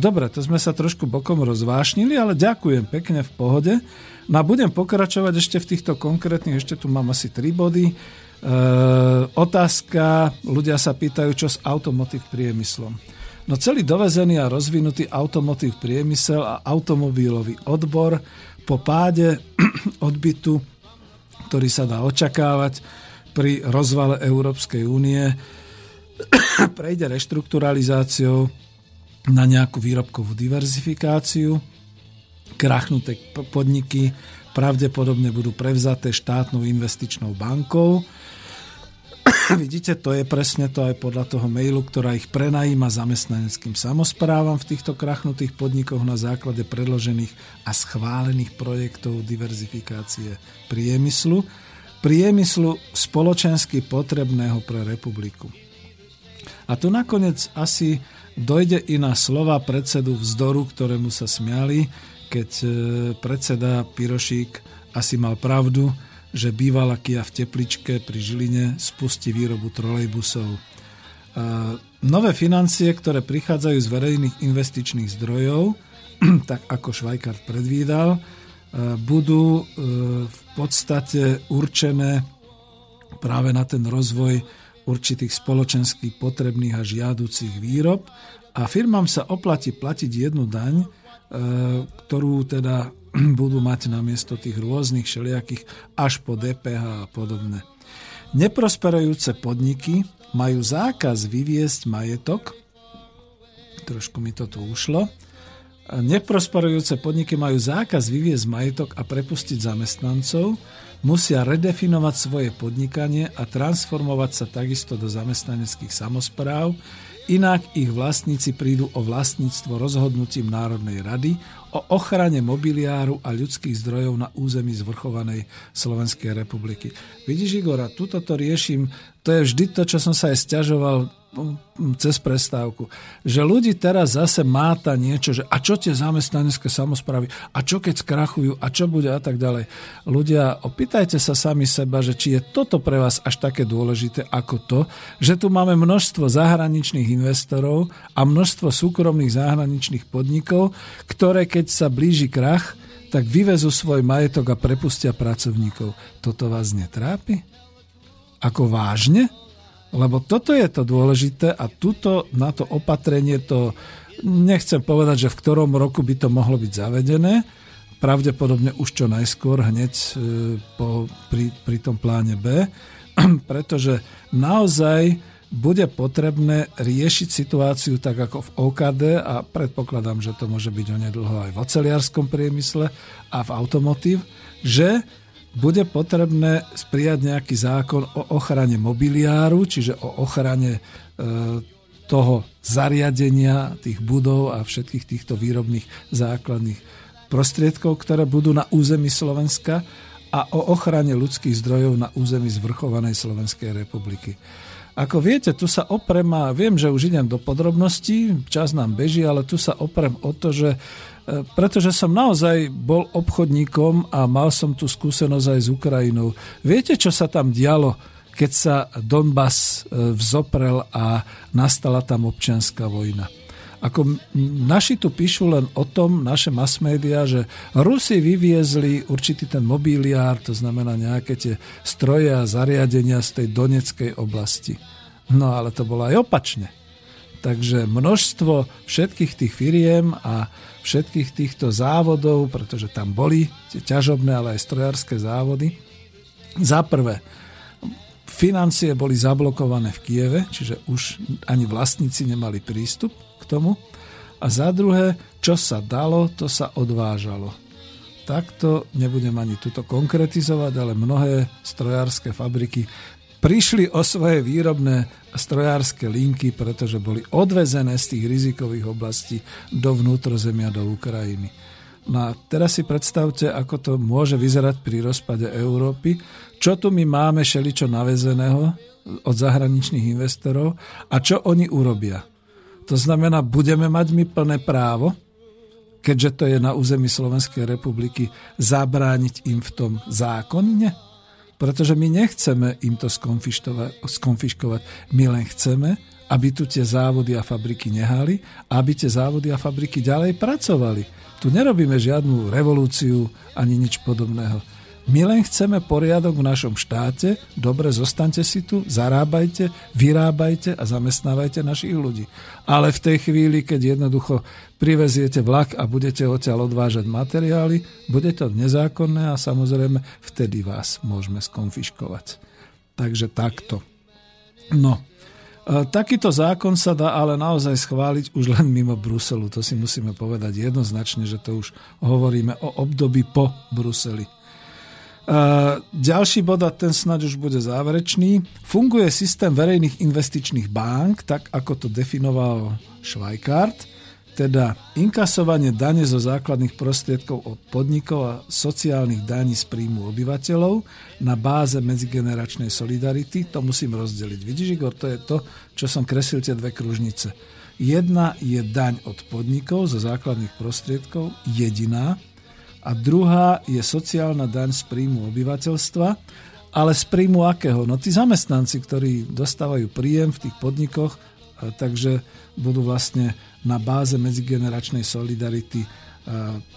Dobre, to sme sa trošku bokom rozvášnili, ale ďakujem pekne, v pohode. No a budem pokračovať ešte v týchto konkrétnych, ešte tu mám asi 3 body. Otázka, ľudia sa pýtajú, čo s automotív priemyslom. No celý dovezený a rozvinutý automotív priemysel a automobilový odbor po páde odbytu, ktorý sa dá očakávať pri rozvale Európskej únie, prejde reštrukturalizáciou na nejakú výrobkovú diverzifikáciu. Krachnuté podniky pravdepodobne budú prevzaté štátnou investičnou bankou. Vidíte, to je presne to aj podľa toho mailu, ktorá ich prenajíma zamestnaneckým samosprávam v týchto krachnutých podnikoch na základe predložených a schválených projektov diverzifikácie priemyslu. Priemyslu spoločensky potrebného pre republiku. A tu nakoniec asi dojde i na slova predsedu Vzdoru, ktorému sa smiali, keď predseda Pirošík asi mal pravdu, že bývala Kia v Tepličke pri Žiline spustí výrobu trolejbusov. Nové financie, ktoré prichádzajú z verejných investičných zdrojov, tak ako Schweickart predvídal, budú v podstate určené práve na ten rozvoj určitých spoločensky potrebných a žiaducich výrob a firmám sa oplatí platiť jednu daň, ktorú teda budú mať namiesto tých rôznych všelijakých až po DPH a podobne. Neprosperujúce podniky majú zákaz vyviesť majetok, trošku mi to tu ušlo, Neprosperujúce podniky majú zákaz vyviesť majetok a prepustiť zamestnancov, musia redefinovať svoje podnikanie a transformovať sa takisto do zamestnaneckých samospráv, inak ich vlastníci prídu o vlastníctvo rozhodnutím Národnej rady o ochrane mobiliáru a ľudských zdrojov na území zvrchovanej Slovenskej republiky. Vidíš, Igor, a tuto to riešim, to je vždy to, čo som sa aj sťažoval cez prestávku, že ľudí teraz zase máta niečo, že a čo tie zamestnanecké samosprávy, a čo keď skrachujú, a čo bude a tak ďalej. Ľudia, opýtajte sa sami seba, že či je toto pre vás až také dôležité ako to, že tu máme množstvo zahraničných investorov a množstvo súkromných zahraničných podnikov, ktoré keď sa blíži krach, tak vyvezú svoj majetok a prepustia pracovníkov. Toto vás netrápi? Ako vážne? Lebo toto je to dôležité a tuto na to opatrenie to nechcem povedať, že v ktorom roku by to mohlo byť zavedené. Pravdepodobne už čo najskôr, hneď pri tom pláne B, pretože naozaj bude potrebné riešiť situáciu tak ako v OKD a predpokladám, že to môže byť onedlho aj v oceliarskom priemysle a v automotív, že bude potrebné prijať nejaký zákon o ochrane mobiliáru, čiže o ochrane toho zariadenia, tých budov a všetkých týchto výrobných základných prostriedkov, ktoré budú na území Slovenska a o ochrane ľudských zdrojov na území zvrchovanej Slovenskej republiky. Ako viete, tu sa oprem, a viem, že už idem do podrobností, čas nám beží, ale tu sa oprem o to, že pretože som naozaj bol obchodníkom a mal som tu skúsenosť aj s Ukrajinou. Viete, čo sa tam dialo, keď sa Donbas vzoprel a nastala tam občianska vojna? Ako naši tu píšu len o tom, naše mass media, že Rusi vyviezli určitý ten mobiliár, to znamená nejaké tie stroje a zariadenia z tej Doneckej oblasti. No ale to bolo aj opačne. Takže množstvo všetkých tých firiem a všetkých týchto závodov, pretože tam boli tie ťažobné, ale aj strojárske závody. Za prvé, financie boli zablokované v Kieve, čiže už ani vlastníci nemali prístup k tomu. A za druhé, čo sa dalo, to sa odvážalo. Takto nebudem ani tuto konkretizovať, ale mnohé strojárske fabriky prišli o svoje výrobné strojárske linky, pretože boli odvezené z tých rizikových oblastí do vnútrozemia, do Ukrajiny. No a teraz si predstavte, ako to môže vyzerať pri rozpade Európy. Čo tu my máme šeličo navezeného od zahraničných investorov a čo oni urobia? To znamená, budeme mať my plné právo, keďže to je na území Slovenskej republiky, zabrániť im v tom zákonne? Pretože my nechceme im to skonfiškovať. My len chceme, aby tu tie závody a fabriky nehali, aby tie závody a fabriky ďalej pracovali. Tu nerobíme žiadnu revolúciu ani nič podobného. My len chceme poriadok v našom štáte, dobre, zostaňte si tu, zarábajte, vyrábajte a zamestnávajte našich ľudí. Ale v tej chvíli, keď jednoducho priveziete vlak a budete odtiaľ odvážať materiály, bude to nezákonné a samozrejme vtedy vás môžeme skonfiškovať. Takže takto. No, takýto zákon sa dá ale naozaj schváliť už len mimo Bruselu. To si musíme povedať jednoznačne, že to už hovoríme o období po Bruseli. Ďalší bod, a ten snáď už bude záverečný. Funguje systém verejných investičných bank, tak ako to definoval Schweickart, teda inkasovanie dane zo základných prostriedkov od podnikov a sociálnych daní z príjmu obyvateľov na báze medzigeneračnej solidarity. To musím rozdeliť. Vidíš, Igor, to je to, čo som kreslil tie dve kružnice. Jedna je daň od podnikov zo základných prostriedkov, jediná, a druhá je sociálna daň z príjmu obyvateľstva, ale z príjmu akého? No tí zamestnanci, ktorí dostávajú príjem v tých podnikoch, takže budú vlastne na báze medzigeneračnej solidarity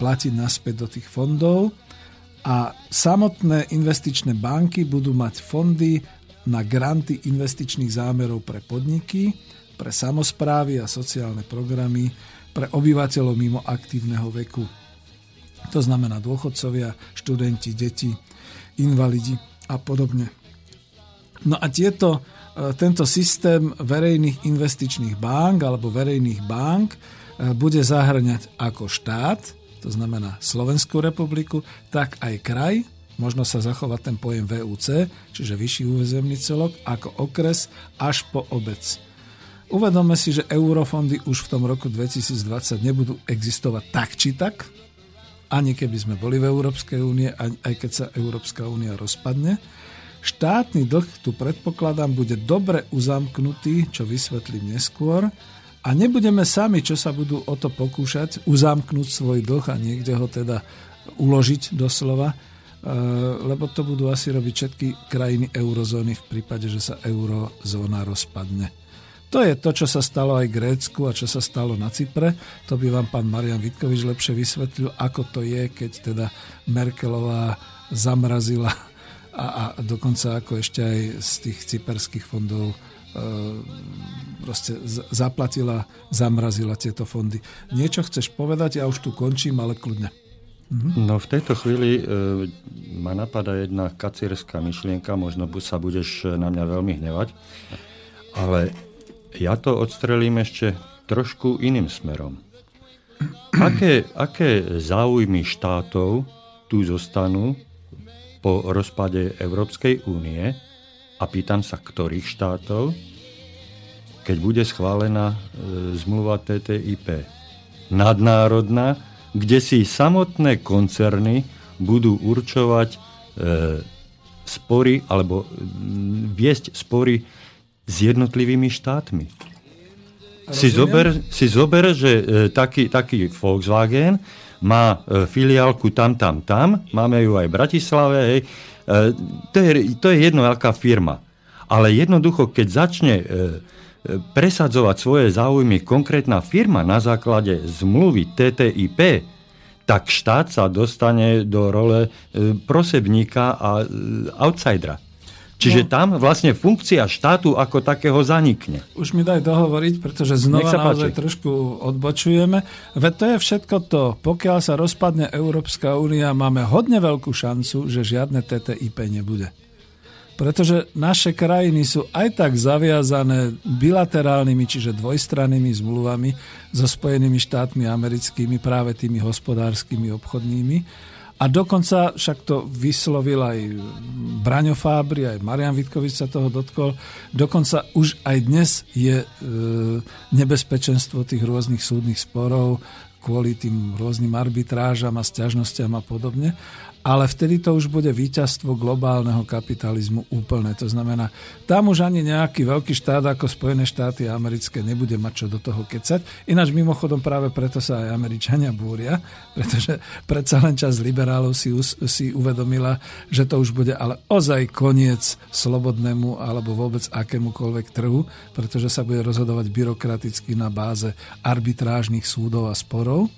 platiť naspäť do tých fondov a samotné investičné banky budú mať fondy na granty investičných zámerov pre podniky, pre samosprávy a sociálne programy, pre obyvateľov mimo aktívneho veku. To znamená dôchodcovia, študenti, deti, invalidi a podobne. No a tento systém verejných investičných bank alebo verejných bank bude zahŕňať ako štát, to znamená Slovenskú republiku, tak aj kraj, možno sa zachovať ten pojem VUC, čiže vyšší územný celok, ako okres až po obec. Uvedomme si, že eurofondy už v tom roku 2020 nebudú existovať tak či tak, ani keby sme boli v Európskej únie, aj keď sa Európska únia rozpadne. Štátny dlh, tu predpokladám, bude dobre uzamknutý, čo vysvetlím neskôr, a nebudeme sami, čo sa budú o to pokúšať, uzamknúť svoj dlh a niekde ho teda uložiť doslova, lebo to budú asi robiť všetky krajiny eurozóny v prípade, že sa eurozóna rozpadne. To je to, čo sa stalo aj Grécku a čo sa stalo na Cypre. To by vám pán Marian Vitkovič lepšie vysvetlil, ako to je, keď teda Merkelová zamrazila a dokonca ako ešte aj z tých cyperských fondov proste zaplatila, zamrazila tieto fondy. Niečo chceš povedať? Ja už tu končím, ale kľudne. No v tejto chvíli ma napadá jedna kacírska myšlienka, možno sa budeš na mňa veľmi hnevať, ale ja to odstrelím ešte trošku iným smerom. Aké záujmy štátov tu zostanú po rozpade Európskej únie? A pýtam sa, ktorých štátov, keď bude schválená zmluva TTIP. Nadnárodná, kde si samotné koncerny budú určovať spory alebo viesť spory s jednotlivými štátmi. Si zober, že taký Volkswagen má filiálku tam. Máme ju aj v Bratislave, hej. To je jedno aká firma. Ale jednoducho, keď začne presadzovať svoje záujmy konkrétna firma na základe zmluvy TTIP, tak štát sa dostane do role prosebníka a outsidera. Čiže tam vlastne funkcia štátu ako takého zanikne. Už mi daj dohovoriť, pretože znova naozaj trošku odbočujeme. Veď to je všetko to. Pokiaľ sa rozpadne Európska únia, máme hodne veľkú šancu, že žiadne TTIP nebude. Pretože naše krajiny sú aj tak zaviazané bilaterálnymi, čiže dvojstrannými zmluvami so Spojenými štátmi americkými, práve tými hospodárskymi, obchodnými. A dokonca, však to vyslovil aj Braňo Fábri, aj Marian Vitkovič sa toho dotkol, dokonca už aj dnes je nebezpečenstvo tých rôznych súdnych sporov kvôli tým rôznym arbitrážam a sťažnostiam a podobne. Ale vtedy to už bude víťazstvo globálneho kapitalizmu úplne. To znamená, tam už ani nejaký veľký štát ako Spojené štáty americké nebude mať čo do toho kecať. Ináč mimochodom práve preto sa aj Američania búria, pretože predsa len časť liberálov si uvedomila, že to už bude ale ozaj koniec slobodnému alebo vôbec akémukoľvek trhu, pretože sa bude rozhodovať byrokraticky na báze arbitrážnych súdov a sporov.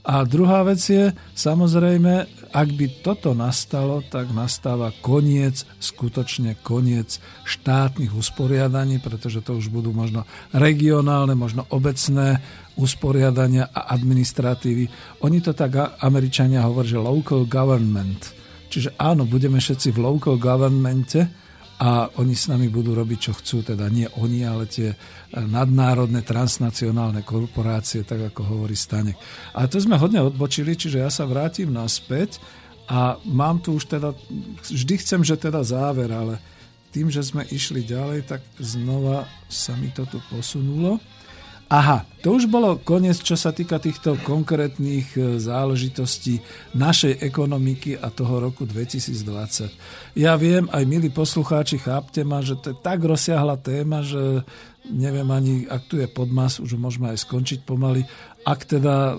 A druhá vec je, samozrejme, ak by toto nastalo, tak nastáva koniec, skutočne koniec štátnych usporiadaní, pretože to už budú možno regionálne, možno obecné usporiadania a administratívy. Oni to tak, Američania hovoria, že local government. Čiže áno, budeme všetci v local governmente a oni s nami budú robiť, čo chcú, teda nie oni, ale tie nadnárodné, transnacionálne korporácie, tak ako hovorí Stanek. Ale to sme hodne odbočili, čiže ja sa vrátim naspäť a mám tu už teda, vždy chcem, že teda záver, ale tým, že sme išli ďalej, tak znova sa mi to tu posunulo. Aha, to už bolo koniec, čo sa týka týchto konkrétnych záležitostí našej ekonomiky a toho roku 2020. Ja viem, aj milí poslucháči, chápte ma, že to je tak rozsiahla téma, že neviem ani, ak tu je podmas, už môžeme aj skončiť pomaly, ak teda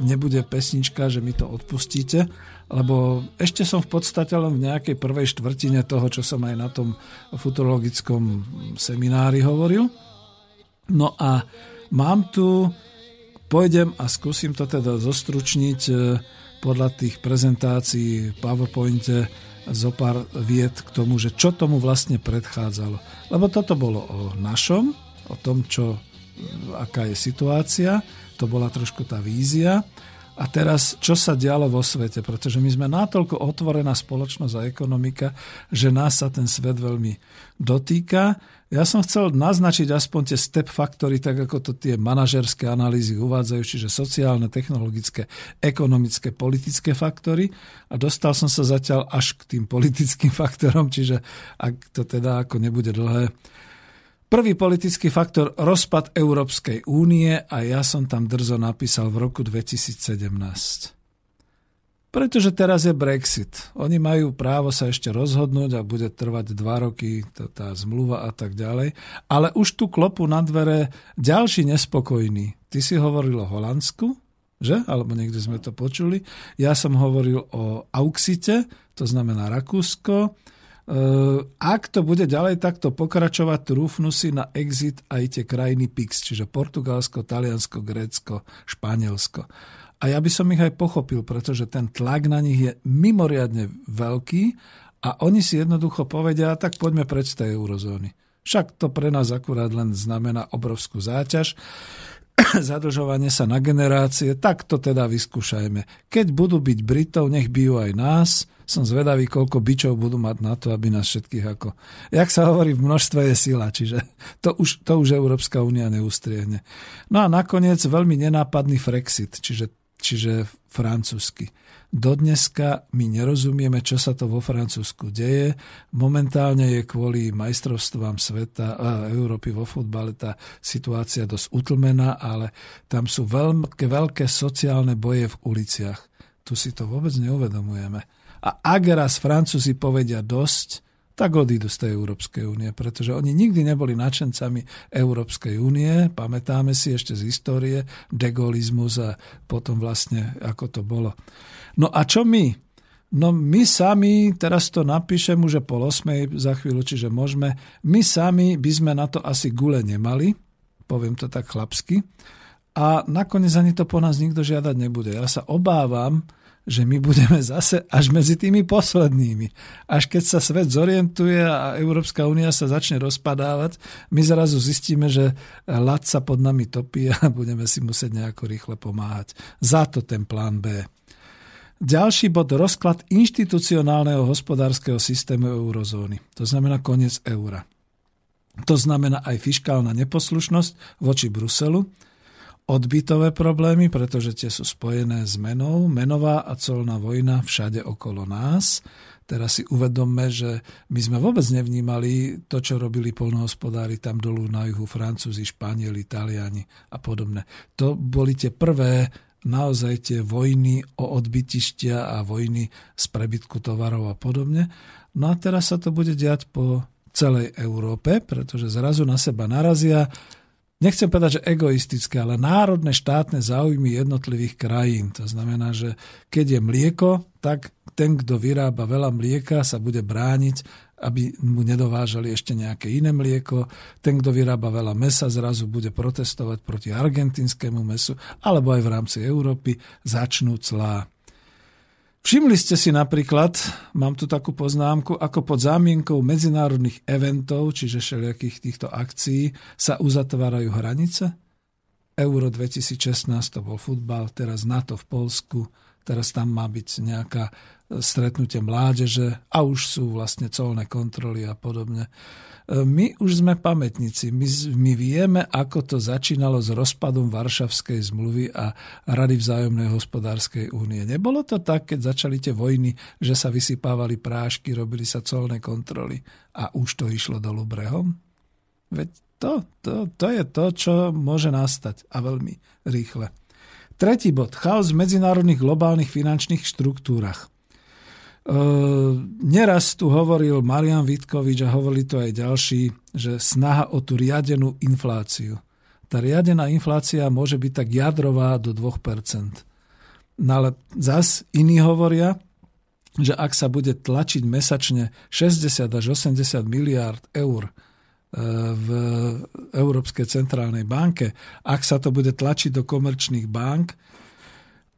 nebude pesnička, že mi to odpustíte, lebo ešte som v podstate len v nejakej prvej štvrtine toho, čo som aj na tom futurologickom seminári hovoril. No a mám tu, pôjdem a skúsim to teda zostručniť podľa tých prezentácií v PowerPointe zo pár vied k tomu, že čo tomu vlastne predchádzalo. Lebo toto bolo o našom, o tom, aká je situácia, to bola trošku tá vízia. A A teraz, čo sa dialo vo svete? Pretože my sme natoľko otvorená spoločnosť a ekonomika, že nás sa ten svet veľmi dotýka. Ja som chcel naznačiť aspoň tie step faktory, tak ako to tie manažerské analýzy uvádzajú, čiže sociálne, technologické, ekonomické, politické faktory. A dostal som sa zatiaľ až k tým politickým faktorom, čiže ak to teda ako nebude dlhé. Prvý politický faktor, rozpad Európskej únie, a ja som tam drzo napísal v roku 2017. Pretože teraz je Brexit. Oni majú právo sa ešte rozhodnúť a bude trvať 2 roky tá zmluva a tak ďalej. Ale už tu klopu na dvere ďalší nespokojní. Ty si hovoril o Holandsku, že? Alebo niekde sme to počuli. Ja som hovoril o Auxite, to znamená Rakúsko. Ak to bude ďalej takto pokračovať, trúfnú si na exit aj tie krajiny PIX, čiže Portugalsko, Taliansko, Grécko, Španielsko. A ja by som ich aj pochopil, pretože ten tlak na nich je mimoriadne veľký a oni si jednoducho povedia, tak poďme preč z tej eurozóny. Však to pre nás akurát len znamená obrovskú záťaž, zadlžovanie sa na generácie, tak to teda vyskúšajme. Keď budú byť Britov, nech bijú aj nás. Som zvedavý, koľko bičov budú mať na to, aby nás všetkých ako... Jak sa hovorí, v množstve je sila, čiže to už Európska únia neustriehne. No a nakoniec veľmi nenápadný Frexit, čiže francúzsky. Dodneska my nerozumieme, čo sa to vo Francúzsku deje. Momentálne je kvôli majstrovstvám sveta a Európy vo futbale tá situácia dosť utlmená, ale tam sú veľké sociálne boje v uliciach. Tu si to vôbec neuvedomujeme. A ak raz Francúzi povedia dosť, tak odídu z tej Európskej únie, pretože oni nikdy neboli nadšencami Európskej únie. Pamätáme si ešte z histórie degolizmus a potom vlastne, ako to bolo. No a čo my? No my sami, teraz to napíšem už 7:30 za chvíľu, čiže môžeme, my sami by sme na to asi gule nemali, poviem to tak chlapsky, a nakoniec ani to po nás nikto žiadať nebude. Ja sa obávam, že my budeme zase až medzi tými poslednými. Až keď sa svet zorientuje a Európska únia sa začne rozpadávať, my zrazu zistíme, že ľad sa pod nami topí a budeme si musieť nejako rýchle pomáhať. Za to ten plán B. Ďalší bod, rozklad inštitucionálneho hospodárskeho systému eurozóny. To znamená koniec eura. To znamená aj fiškálna neposlušnosť voči Bruselu, odbytové problémy, pretože tie sú spojené s menou, menová a colná vojna všade okolo nás. Teraz si uvedomme, že my sme vôbec nevnímali to, čo robili poľnohospodári tam dolu na juhu, Francúzi, Španieli, Taliani a podobne. To boli tie prvé naozaj tie vojny o odbytištia a vojny z prebytku tovarov a podobne. No a teraz sa to bude diať po celej Európe, pretože zrazu na seba narazia, nechcem povedať, že egoistické, ale národné štátne záujmy jednotlivých krajín. To znamená, že keď je mlieko, tak ten, kto vyrába veľa mlieka, sa bude brániť, aby mu nedovážali ešte nejaké iné mlieko. Ten, kto vyrába veľa mesa, zrazu bude protestovať proti argentinskému mesu, alebo aj v rámci Európy začnú clá. Všimli ste si napríklad, mám tu takú poznámku, ako pod zámienkou medzinárodných eventov, čiže všelijakých týchto akcií, sa uzatvárajú hranice? Euro 2016 to bol futbal, teraz NATO v Poľsku, teraz tam má byť nejaká stretnutie mládeže a už sú vlastne colné kontroly a podobne. My už sme pamätníci, my vieme, ako to začínalo s rozpadom Varšavskej zmluvy a Rady vzájomnej hospodárskej únie. Nebolo to tak, keď začali tie vojny, že sa vysypávali prášky, robili sa colné kontroly a už to išlo dolu brehom? Veď to je to, čo môže nastať a veľmi rýchle. Tretí bod, chaos v medzinárodných globálnych finančných štruktúrach. Neraz tu hovoril Marian Vitkovič a hovorili to aj ďalší, že snaha o tú riadenú infláciu. Tá riadená inflácia môže byť tak jadrová do 2%. No ale zas iní hovoria, že ak sa bude tlačiť mesačne 60 až 80 miliárd eur v Európskej centrálnej banke, ak sa to bude tlačiť do komerčných bank,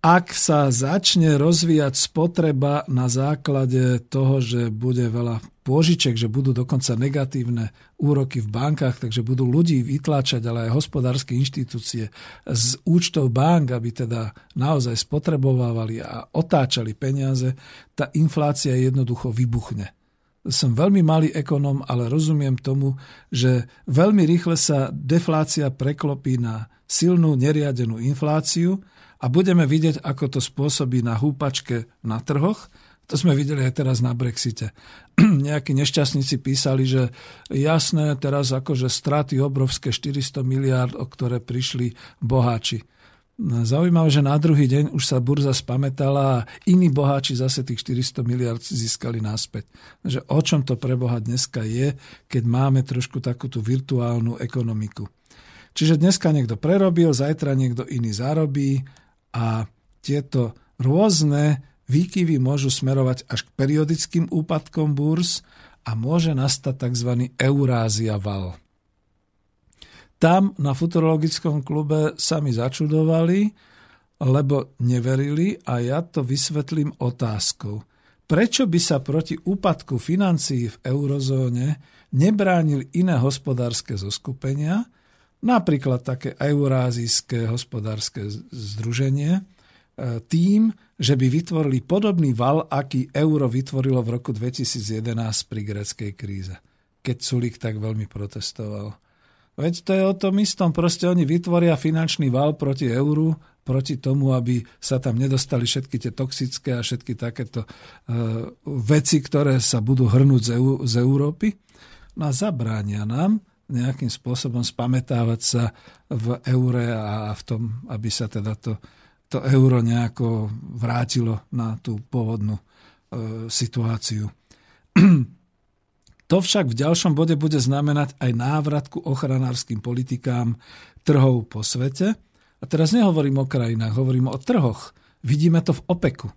Ak sa začne rozvíjať spotreba na základe toho, že bude veľa pôžiček, že budú dokonca negatívne úroky v bankách, takže budú ľudí vytláčať, ale aj hospodárske inštitúcie z účtov bank, aby teda naozaj spotrebovávali a otáčali peniaze, tá inflácia jednoducho vybuchne. Som veľmi malý ekonom, ale rozumiem tomu, že veľmi rýchle sa deflácia preklopí na silnú neriadenú infláciu a budeme vidieť, ako to spôsobí na húpačke na trhoch. To sme videli aj teraz na Brexite. Nejakí nešťastníci písali, že jasné, teraz akože straty obrovské 400 miliárd, o ktoré prišli boháči. Zaujímavé, že na druhý deň už sa burza spamätala a iní boháči zase tých 400 miliard získali naspäť. Takže o čom to pre Boha dneska je, keď máme trošku takúto virtuálnu ekonomiku. Čiže dneska niekto prerobil, zajtra niekto iný zarobí a tieto rôzne výkyvy môžu smerovať až k periodickým úpadkom burz a môže nastať tzv. Eurázia val. Tam na Futurologickom klube sa mi začudovali, lebo neverili a ja to vysvetlím otázkou. Prečo by sa proti úpadku financií v eurozóne nebránili iné hospodárske zoskupenia, napríklad také eurázijské hospodárske združenie, tým, že by vytvorili podobný val, aký euro vytvorilo v roku 2011 pri gréckej kríze, keď Sulík tak veľmi protestoval. Veď to je o tom istom, proste oni vytvoria finančný val proti euru, proti tomu, aby sa tam nedostali všetky tie toxické a všetky takéto veci, ktoré sa budú hrnúť z Európy. No a zabránia nám nejakým spôsobom spamätávať sa v eure a v tom, aby sa teda to euro nejako vrátilo na tú pôvodnú situáciu. To však v ďalšom bode bude znamenať aj návrat ku ochranárskym politikám trhov po svete. A teraz nehovorím o krajinách, hovorím o trhoch. Vidíme to v OPEC-u,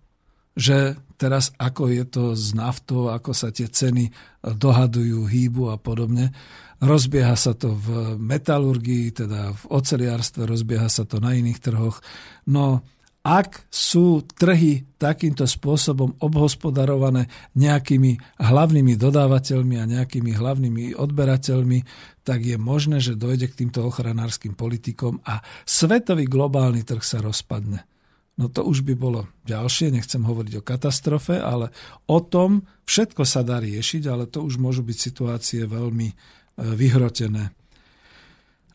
že teraz ako je to s naftou, ako sa tie ceny dohadujú, hýbu a podobne. Rozbieha sa to v metalurgii, teda v oceliarstve, rozbieha sa to na iných trhoch. No ak sú trhy takýmto spôsobom obhospodarované nejakými hlavnými dodávateľmi a nejakými hlavnými odberateľmi, tak je možné, že dojde k týmto ochranárskym politikom a svetový globálny trh sa rozpadne. No to už by bolo ďalšie, nechcem hovoriť o katastrofe, ale o tom všetko sa dá riešiť, ale to už môžu byť situácie veľmi vyhrotené.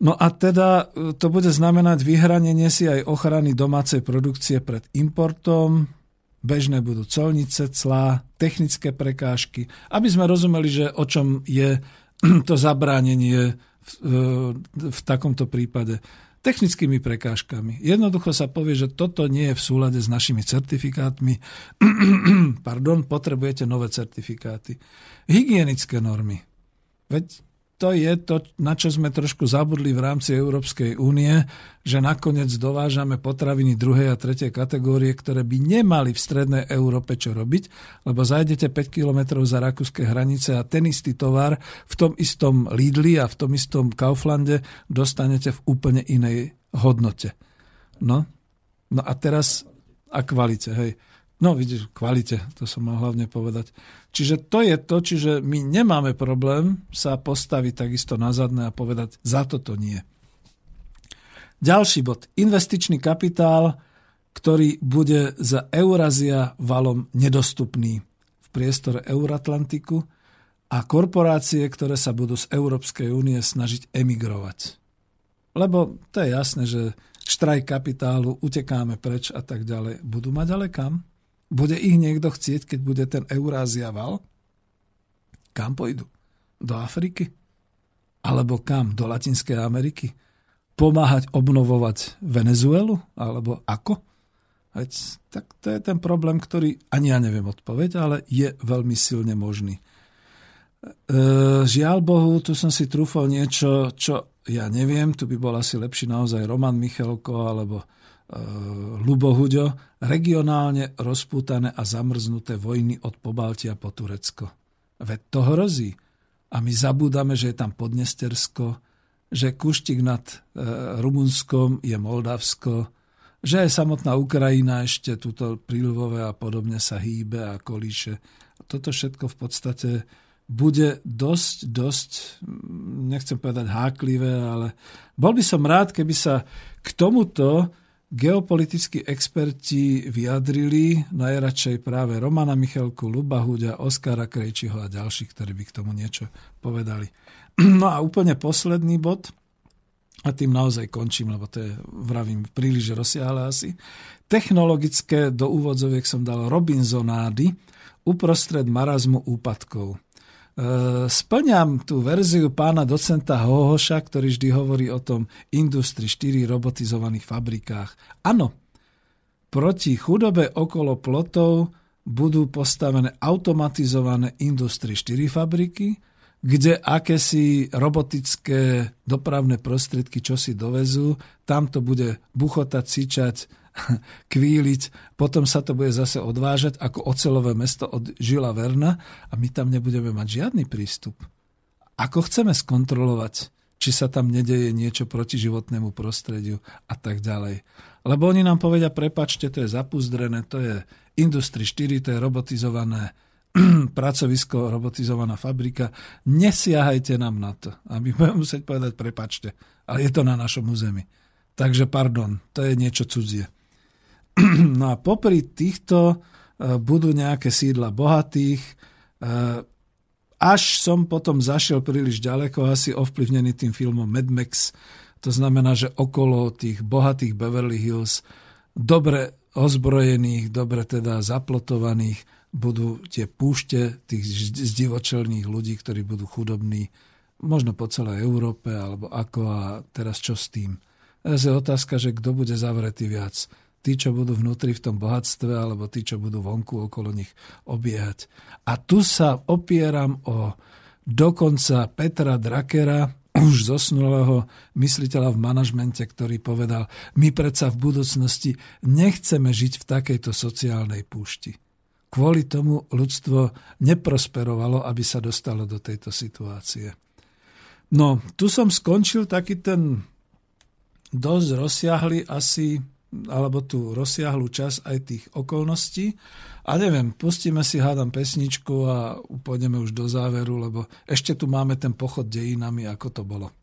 No a teda to bude znamenať vyhranenie si aj ochrany domácej produkcie pred importom, bežné budú colnice, clá, technické prekážky, aby sme rozumeli, že o čom je to zabránenie v takomto prípade. Technickými prekážkami. Jednoducho sa povie, že toto nie je v súlade s našimi certifikátmi. Pardon, potrebujete nové certifikáty. Hygienické normy. Veď to je to, na čo sme trošku zabudli v rámci Európskej únie, že nakoniec dovážame potraviny druhej a tretej kategórie, ktoré by nemali v strednej Európe čo robiť, lebo zajdete 5 kilometrov za rakúske hranice a ten istý tovar v tom istom Lidli a v tom istom Kauflande dostanete v úplne inej hodnote. No a teraz a kvalite, hej. No vidíš, kvalite, to som mal hlavne povedať. Čiže to je to, čiže my nemáme problém sa postaviť takisto na zadné a povedať, za toto nie. Ďalší bod, investičný kapitál, ktorý bude za Eurázia valom nedostupný v priestore Euratlantiku a korporácie, ktoré sa budú z Európskej únie snažiť emigrovať. Lebo to je jasné, že štrajk kapitálu, utekáme preč a tak ďalej. Budú mať ale kam? Bude ich niekto chcieť, keď bude ten Eurázia val? Kam pôjdu? Do Afriky? Alebo kam? Do Latinskej Ameriky? Pomáhať obnovovať Venezuelu? Alebo ako? Veď, tak to je ten problém, ktorý ani ja neviem odpoveď, ale je veľmi silne možný. Žiaľ Bohu, tu som si trúfal niečo, čo ja neviem, tu by bol asi lepší naozaj Roman Michalko alebo Ľubo Huďo, regionálne rozpútané a zamrznuté vojny od Pobaltia po Turecko. Veď to hrozí. A my zabúdame, že je tam Podnestersko, že kúštik nad Rumunskom je Moldavsko, že aj samotná Ukrajina ešte túto príľvové a podobne sa hýbe a kolíše. Toto všetko v podstate bude dosť, nechcem povedať háklivé, ale bol by som rád, keby sa k tomuto geopolitickí experti vyjadrili, najradšej práve Romana Michalku, Luba Huďa, Oskara Krejčiho a ďalších, ktorí by k tomu niečo povedali. No a úplne posledný bod, a tým naozaj končím, lebo to je, vravím, príliš rozsiahle asi, technologické, do úvodzoviek som dal Robinsonády, uprostred marazmu úpadkov. Splňam tú verziu pána docenta Hohoša, ktorý vždy hovorí o tom Industrii 4 robotizovaných fabrikách. Áno, proti chudobe okolo plotov budú postavené automatizované Industrii 4 fabriky, kde akési robotické dopravné prostriedky čosi dovezú, tam to bude buchotať, sičať, kvíliť, potom sa to bude zase odvážať ako oceľové mesto od Žila Verna a my tam nebudeme mať žiadny prístup. Ako chceme skontrolovať, či sa tam nedeje niečo proti životnému prostrediu a tak ďalej. Lebo oni nám povedia, prepáčte, to je zapuzdrené, to je Industrii 4, to je robotizované pracovisko, robotizovaná fabrika. Nesiahajte nám na to. A my budeme musieť povedať, prepáčte, ale je to na našom území. Takže pardon, to je niečo cudzie. No a popri týchto budú nejaké sídla bohatých. Až som potom zašiel príliš ďaleko, asi ovplyvnený tým filmom Mad Max. To znamená, že okolo tých bohatých Beverly Hills, dobre ozbrojených, dobre teda zaplotovaných, budú tie púšte tých zdivočelných ľudí, ktorí budú chudobní, možno po celej Európe, alebo ako a teraz čo s tým. Teraz je otázka, že kto bude zavretý viac. Tí, čo budú vnútri v tom bohatstve, alebo tí, čo budú vonku okolo nich obiehať. A tu sa opieram o dokonca Petra Drakera, už zosnulého mysliteľa v manažmente, ktorý povedal, my predsa v budúcnosti nechceme žiť v takejto sociálnej púšti. Kvôli tomu ľudstvo neprosperovalo, aby sa dostalo do tejto situácie. No, tu som skončil taký ten dosť rozsiahli asi, alebo tú rozsiahlu čas aj tých okolností. A neviem, pustíme si, hádam, pesničku a pôjdeme už do záveru, lebo ešte tu máme ten pochod dejinami, ako to bolo.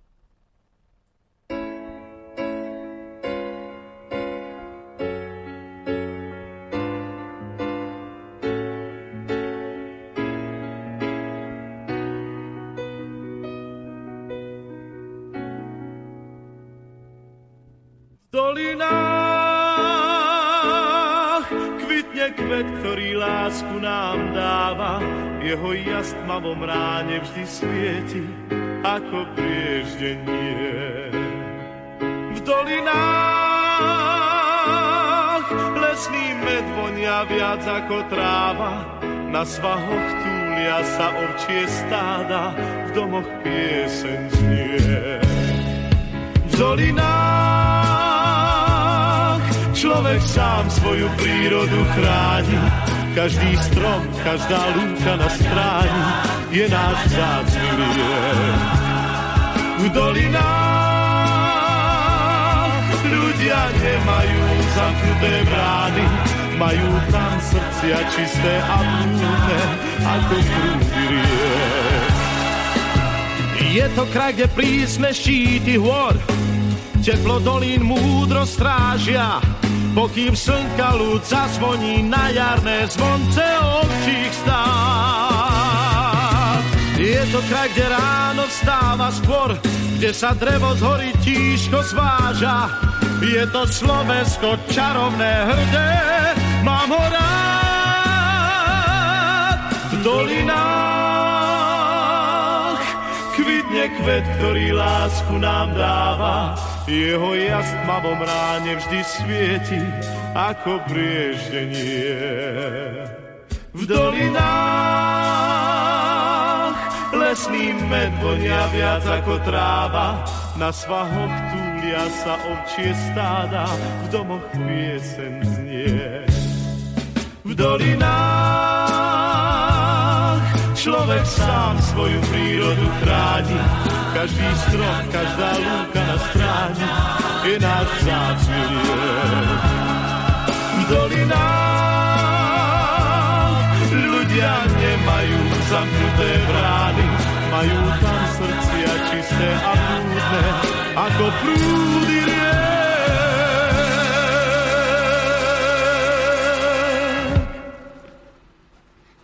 Jeho jasmavom ráne vždy svieti ako prieždenie. V dolinách lesný med vonia viac ako tráva, na svahoch túlia sa ovčie stáda, v domoch pieseň znie. V dolinách človek sám svoju prírodu chráni, každý strom, každá lúka na stráni je náš vzácny liek. V dolinách ľudia nemajú zamknuté brány, majú tam srdcia čisté a plúne ako prúdy riek. Je to kraj, kde prísne štíty hôr, teplo dolín múdro strážia, pokým slnka ľud zazvoní na jarné zvonce ovčích stát. Je to kraj, kde ráno vstáva skôr, kde sa drevo z hory tížko zváža. Je to Slovensko čarovné, hrdé, mám ho rád. V dolinách kvitne kvet, ktorý lásku nám dáva, jeho jasmavom ráne vždy svieti ako brieždenie. V dolinách lesný med vonia viac ako tráva, na svahoch túlia sa ovčie stáda, v domoch pieseň znie. V dolinách človek sám svoju prírodu chráni. Každý strom, každá lúka na stráni je náš vzácny liek. Dolina, ľudia nemajú zamknuté brány, majú tam srdcia čisté a prúdne, ako prúdy riek.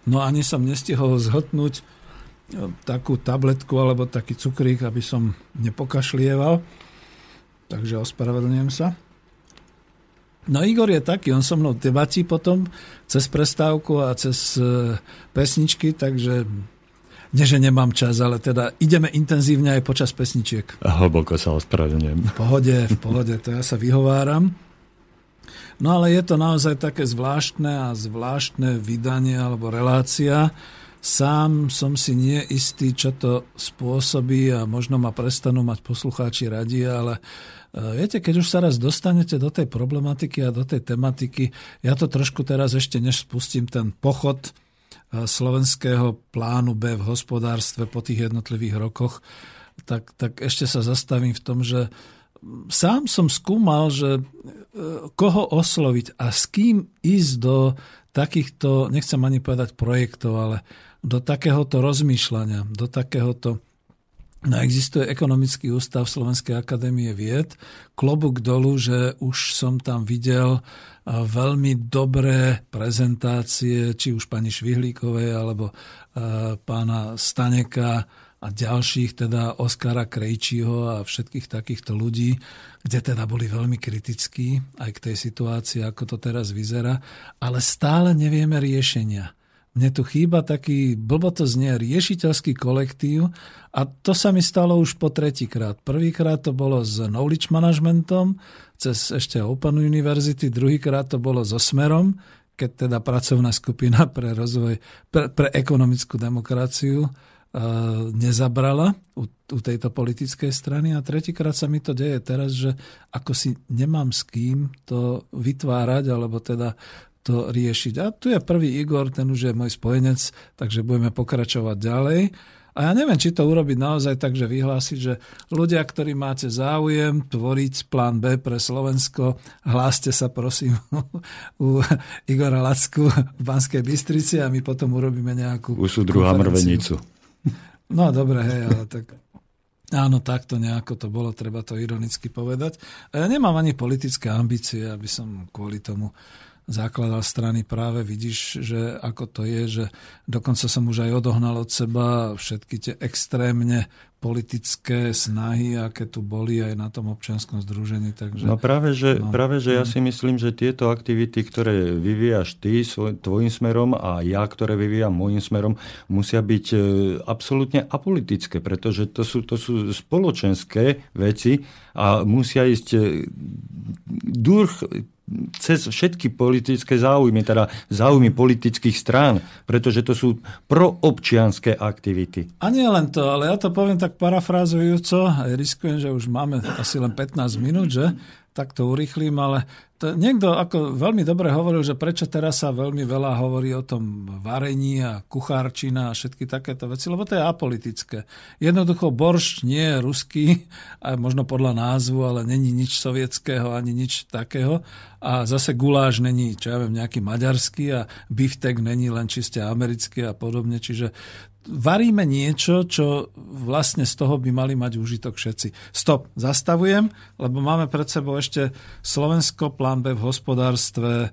No ani som nestihol zhotnúť takú tabletku alebo taký cukrík, aby som nepokašlieval. Takže ospravedlňujem sa. No Igor je taký, on so mnou debatí potom cez prestávku a cez pesničky, takže nie, že nemám čas, ale teda ideme intenzívne aj počas pesničiek. Hlboko sa ospravedlňujem. V pohode, to ja sa vyhováram. No ale je to naozaj také zvláštne vydanie alebo relácia. Sám som si nie istý, čo to spôsobí a možno ma prestanú mať poslucháči radi, ale viete, keď už sa raz dostanete do tej problematiky a do tej tematiky, ja to trošku teraz ešte než spustím ten pochod slovenského plánu B v hospodárstve po tých jednotlivých rokoch, tak ešte sa zastavím v tom, že sám som skúmal, že koho osloviť a s kým ísť do takýchto, nechcem ani povedať projektov, ale do takéhoto rozmýšľania, do takéhoto... No, existuje Ekonomický ústav Slovenskej akadémie vied. Klobúk dolu, že už som tam videl veľmi dobré prezentácie, či už pani Švihlíkovej, alebo pána Staneka, a ďalších, teda Oskara Krejčího a všetkých takýchto ľudí, kde teda boli veľmi kritickí aj k tej situácii, ako to teraz vyzerá, ale stále nevieme riešenia. Mne tu chýba taký, blbo to znie, riešiteľský kolektív a to sa mi stalo už po tretíkrát. Prvýkrát to bolo s knowledge managementom, cez ešte Open University, druhýkrát to bolo so Smerom, keď teda pracovná skupina pre rozvoj, pre ekonomickú demokraciu nezabrala u tejto politickej strany a tretíkrát sa mi to deje teraz, že ako si nemám s kým to vytvárať alebo teda to riešiť. A tu je prvý Igor, ten už je môj spojenec, takže budeme pokračovať ďalej. A ja neviem, či to urobiť naozaj tak, že vyhlásiť, že ľudia, ktorí máte záujem tvoriť plán B pre Slovensko, hláste sa prosím u Igora Lacku v Banskej Bystrici a my potom urobíme nejakú konferenciu. Už sú druhá mrvenicu. No dobre, hej, ale tak... Áno, takto nejako to bolo, treba to ironicky povedať. Ja nemám ani politické ambície, aby som kvôli tomu základal strany. Práve vidíš, že ako to je, že dokonca som už aj odohnal od seba všetky tie extrémne politické snahy, aké tu boli aj na tom občianskom združení. Takže, no práve, že ja si myslím, že tieto aktivity, ktoré vyvíjaš ty tvojim smerom a ja, ktoré vyvíjam môjim smerom, musia byť absolútne apolitické, pretože to sú spoločenské veci a musia ísť cez všetky politické záujmy, teda záujmy politických strán, pretože to sú proobčianske aktivity. A nie len to, ale ja to poviem tak parafrázujúco, aj riskujem, že už máme asi len 15 minút, že? Tak to urýchlim, ale niekto ako veľmi dobre hovoril, že prečo teraz sa veľmi veľa hovorí o tom varení a kuchárčina a všetky takéto veci, lebo to je apolitické. Jednoducho boršč nie je ruský, a možno podľa názvu, ale není nič sovietského ani nič takého. A zase guláš není, čo ja viem, nejaký maďarský a biftek není len čiste americký a podobne, čiže varíme niečo, čo vlastne z toho by mali mať úžitok všetci. Stop, zastavujem, lebo máme pred sebou ešte Slovensko, plán B v hospodárstve.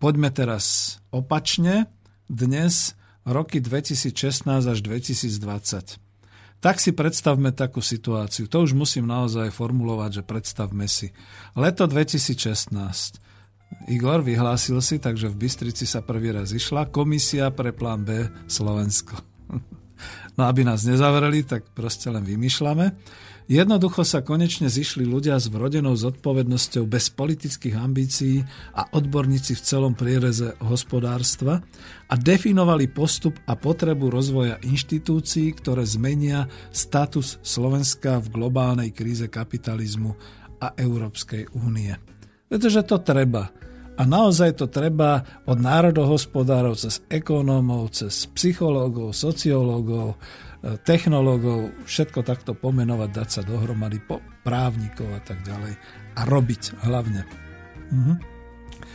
Poďme teraz opačne. Dnes roky 2016 až 2020. Tak si predstavme takú situáciu. To už musím naozaj formulovať, že predstavme si. Leto 2016. Igor, vyhlásil si, takže v Bystrici sa prvý raz išla Komisia pre plán B Slovensko. No aby nás nezavreli, tak proste len vymýšľame. Jednoducho sa konečne zišli ľudia s vrodenou zodpovednosťou bez politických ambícií a odborníci v celom priereze hospodárstva a definovali postup a potrebu rozvoja inštitúcií, ktoré zmenia status Slovenska v globálnej kríze kapitalizmu a Európskej únie. Pretože to treba. A naozaj to treba od národohospodárov, cez ekonómov, cez psychológov, sociológov, technológov, všetko takto pomenovať, dať sa dohromady, právnikov a tak ďalej. A robiť hlavne. Mhm.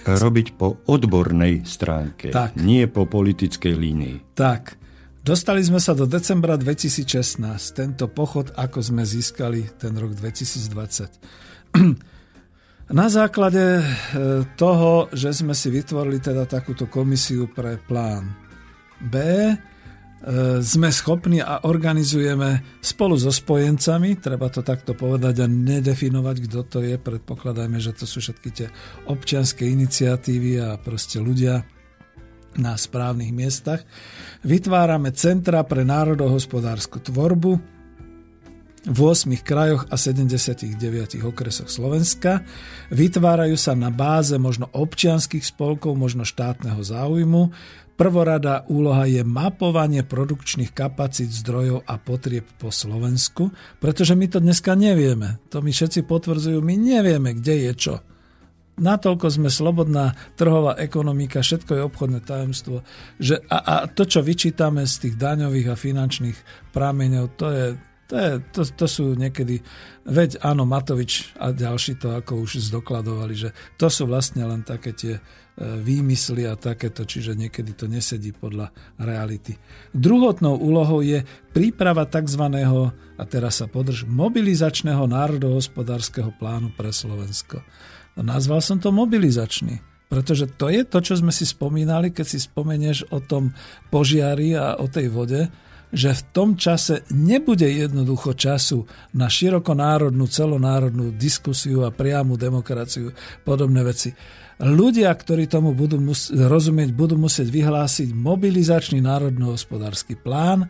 Robiť po odbornej stránke, tak. Nie po politickej línii. Tak. Dostali sme sa do decembra 2016. Tento pochod, ako sme získali ten rok 2020. Na základe toho, že sme si vytvorili teda takúto komisiu pre plán B, sme schopní a organizujeme spolu so spojencami, treba to takto povedať a nedefinovať, kto to je, predpokladajme, že to sú všetky tie občianske iniciatívy a proste ľudia na správnych miestach. Vytvárame centra pre národohospodársku tvorbu v 8 krajoch a 79 okresoch Slovenska. Vytvárajú sa na báze možno občianskych spolkov, možno štátneho záujmu. Prvoradá úloha je mapovanie produkčných kapacít, zdrojov a potrieb po Slovensku, pretože my to dneska nevieme. To mi všetci potvrdzujú, my nevieme, kde je čo. Natoľko sme slobodná trhová ekonomika, všetko je obchodné tajomstvo. Že a to, čo vyčítame z tých daňových a finančných prameňov, to sú niekedy, veď áno, Matovič a ďalší to ako už zdokladovali, že to sú vlastne len také tie výmysly a takéto, čiže niekedy to nesedí podľa reality. Druhotnou úlohou je príprava takzvaného, a teraz sa podrž, mobilizačného národohospodárskeho plánu pre Slovensko. Nazval som to mobilizačný. Pretože to je to, čo sme si spomínali, keď si spomenieš o tom požiari a o tej vode, že v tom čase nebude jednoducho času na širokonárodnú, celonárodnú diskusiu a priamu demokraciu, podobné veci. Ľudia, ktorí tomu budú rozumieť, budú musieť vyhlásiť mobilizačný národno-hospodársky plán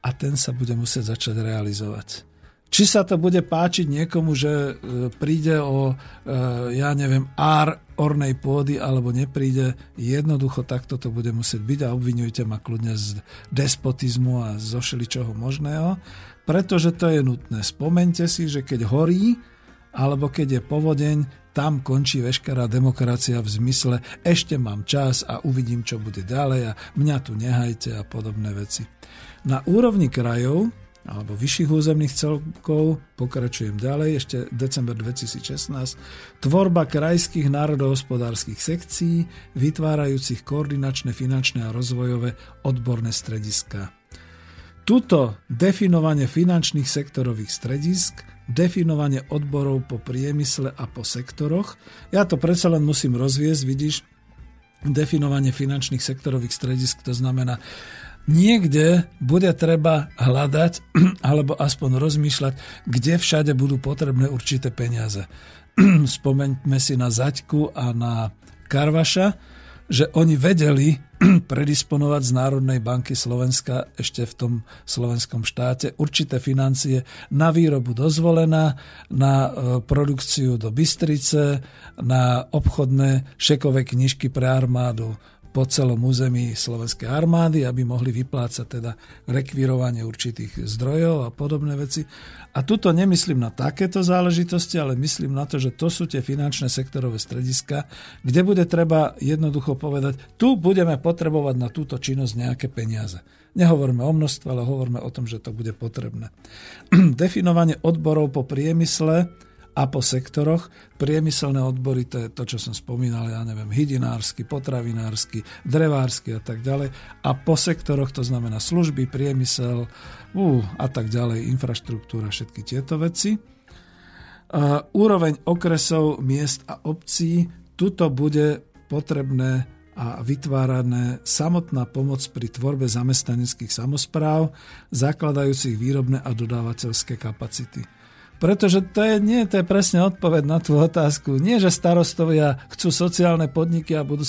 a ten sa bude musieť začať realizovať. Či sa to bude páčiť niekomu, že príde o, ja neviem, ár ornej pôdy, alebo nepríde, jednoducho takto to bude musieť byť a obviňujte ma kľudne z despotizmu a zo všeličoho možného, pretože to je nutné. Spomeňte si, že keď horí, alebo keď je povodeň, tam končí veškerá demokracia v zmysle ešte mám čas a uvidím, čo bude ďalej a mňa tu nehajte a podobné veci. Na úrovni krajov alebo vyšších územných celkov, pokračujem ďalej, ešte december 2016, tvorba krajských národohospodárskych sekcií, vytvárajúcich koordinačné, finančné a rozvojové odborné strediská. Tuto definovanie finančných sektorových stredisk, definovanie odborov po priemysle a po sektoroch, ja to predsa len musím rozviesť, vidíš, definovanie finančných sektorových stredisk, to znamená, niekde bude treba hľadať alebo aspoň rozmýšľať, kde všade budú potrebné určité peniaze. Spomeňme si na Zaďku a na Karvaša, že oni vedeli predisponovať z Národnej banky Slovenska ešte v tom slovenskom štáte určité financie na výrobu do Zvolena, na produkciu do Bystrice, na obchodné šekové knižky pre armádu po celom území slovenskej armády, aby mohli vyplácať teda rekvírovanie určitých zdrojov a podobné veci. A tuto nemyslím na takéto záležitosti, ale myslím na to, že to sú tie finančné sektorové strediska, kde bude treba jednoducho povedať, tu budeme potrebovať na túto činnosť nejaké peniaze. Nehovorme o množstve, ale hovorme o tom, že to bude potrebné. Definovanie odborov po priemysle a po sektoroch, priemyselné odbory, to je to, čo som spomínal, ja neviem, hydinársky, potravinársky, drevársky a tak ďalej. A po sektoroch to znamená služby, priemysel a tak ďalej, infraštruktúra, všetky tieto veci. Úroveň okresov, miest a obcí, tuto bude potrebné a vytvárané samotná pomoc pri tvorbe zamestnaneckých samospráv, zakladajúcich výrobné a dodávateľské kapacity. Pretože to je presne odpoveď na tú otázku. Nie, že starostovia chcú sociálne podniky a budú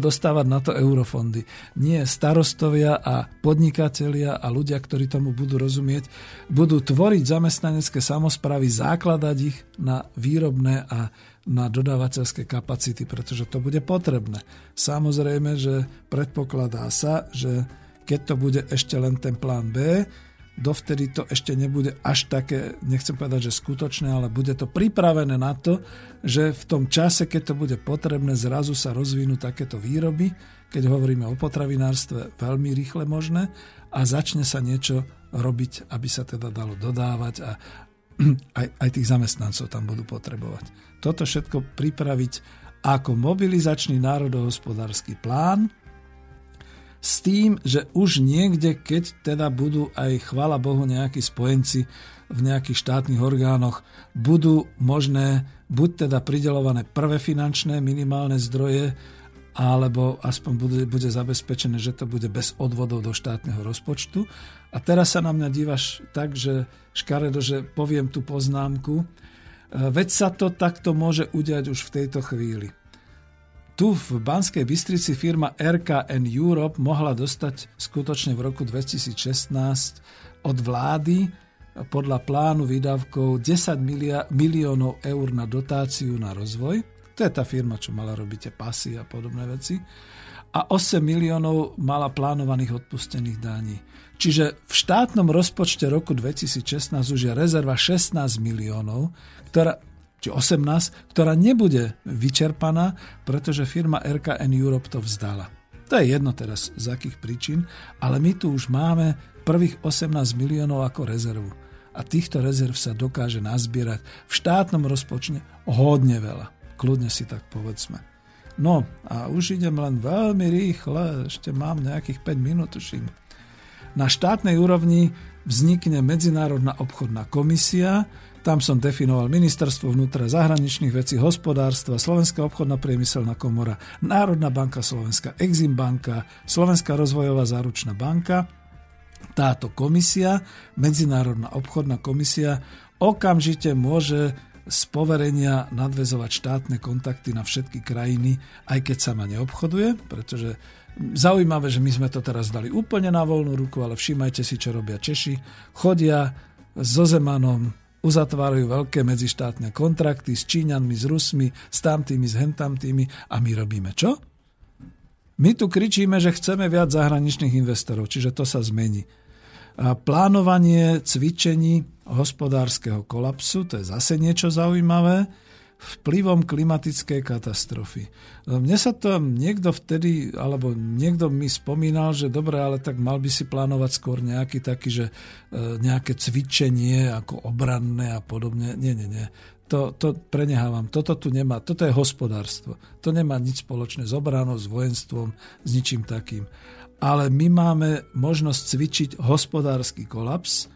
dostávať na to eurofondy. Nie, starostovia a podnikatelia a ľudia, ktorí tomu budú rozumieť, budú tvoriť zamestnanecké samosprávy, základať ich na výrobné a na dodávateľské kapacity, pretože to bude potrebné. Samozrejme, že predpokladá sa, že keď to bude ešte len ten plán B, dovtedy to ešte nebude až také, nechcem povedať, že skutočné, ale bude to pripravené na to, že v tom čase, keď to bude potrebné, zrazu sa rozvinú takéto výroby, keď hovoríme o potravinárstve, veľmi rýchle možné, a začne sa niečo robiť, aby sa teda dalo dodávať a aj tých zamestnancov tam budú potrebovať. Toto všetko pripraviť ako mobilizačný národohospodársky plán, s tým, že už niekde, keď teda budú aj, chvála Bohu, nejakí spojenci v nejakých štátnych orgánoch, budú možné buď teda prideľované prvé finančné minimálne zdroje, alebo aspoň bude zabezpečené, že to bude bez odvodov do štátneho rozpočtu. A teraz sa na mňa dívaš tak, že škaredo, že poviem tú poznámku. Veď sa to takto môže udiať už v tejto chvíli. Tu v Banskej Bystrici firma RKN Europe mohla dostať skutočne v roku 2016 od vlády podľa plánu výdavkov 10 miliónov eur na dotáciu na rozvoj. To je tá firma, čo mala robiť pasy a podobné veci. A 8 miliónov mala plánovaných odpustených daní. Čiže v štátnom rozpočte roku 2016 už je rezerva 16 miliónov, či 18, ktorá nebude vyčerpaná, pretože firma RKN Europe to vzdala. To je jedno teraz, z akých príčin, ale my tu už máme prvých 18 miliónov ako rezervu. A týchto rezerv sa dokáže nazbierať v štátnom rozpočte hodne veľa. Kľudne si tak povedzme. No a už idem len veľmi rýchle, ešte mám nejakých 5 minút, tuším. Na štátnej úrovni vznikne Medzinárodná obchodná komisia. Tam som definoval Ministerstvo vnútra, zahraničných vecí, hospodárstva, Slovenská obchodná priemyselná komora, Národná banka Slovenska, Exim banka, Slovenská rozvojová záručná banka. Táto komisia, Medzinárodná obchodná komisia, okamžite môže z poverenia nadväzovať štátne kontakty na všetky krajiny, aj keď sama neobchoduje, pretože zaujímavé, že my sme to teraz dali úplne na voľnú ruku, ale všímajte si, čo robia Češi. Chodia so Zemanom, uzatvárajú veľké medzištátne kontrakty s Číňanmi, s Rusmi, s tamtými, s hentamtými, a my robíme čo? My tu kričíme, že chceme viac zahraničných investorov, čiže to sa zmení. Plánovanie cvičení hospodárskeho kolapsu, to je zase niečo zaujímavé, vplyvom klimatickej katastrofy. Mne sa to niekto vtedy, alebo niekto mi spomínal, že dobre, ale tak mal by si plánovať skôr nejaký taký, že nejaké cvičenie ako obranné a podobne. Nie. To prenehávam. Toto tu nemá. Toto je hospodárstvo. To nemá nič spoločné s obranou, s vojenstvom, s ničím takým. Ale my máme možnosť cvičiť hospodársky kolaps.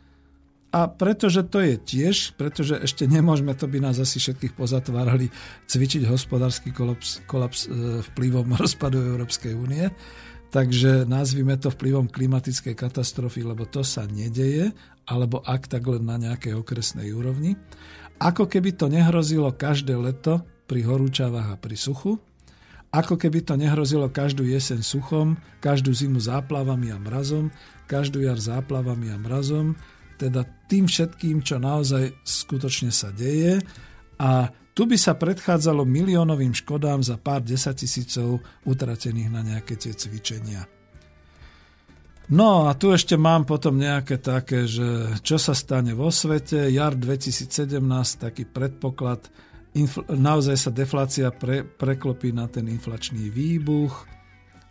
A pretože to je tiež, pretože ešte nemôžeme, to by nás asi všetkých pozatvárali, cvičiť hospodársky kolaps vplyvom rozpadu Európskej únie. Takže nazvime to vplyvom klimatickej katastrofy, lebo to sa nedeje, alebo ak tak len na nejakej okresnej úrovni. Ako keby to nehrozilo každé leto pri horúčavách a pri suchu. Ako keby to nehrozilo každú jeseň suchom, každú zimu záplavami a mrazom, každú jar záplavami a mrazom, teda tým všetkým, čo naozaj skutočne sa deje. A tu by sa predchádzalo miliónovým škodám za pár desaťtisícov utratených na nejaké tie cvičenia. No a tu ešte mám potom nejaké také, že čo sa stane vo svete. Jar 2017, taký predpoklad, naozaj sa deflácia preklopí na ten inflačný výbuch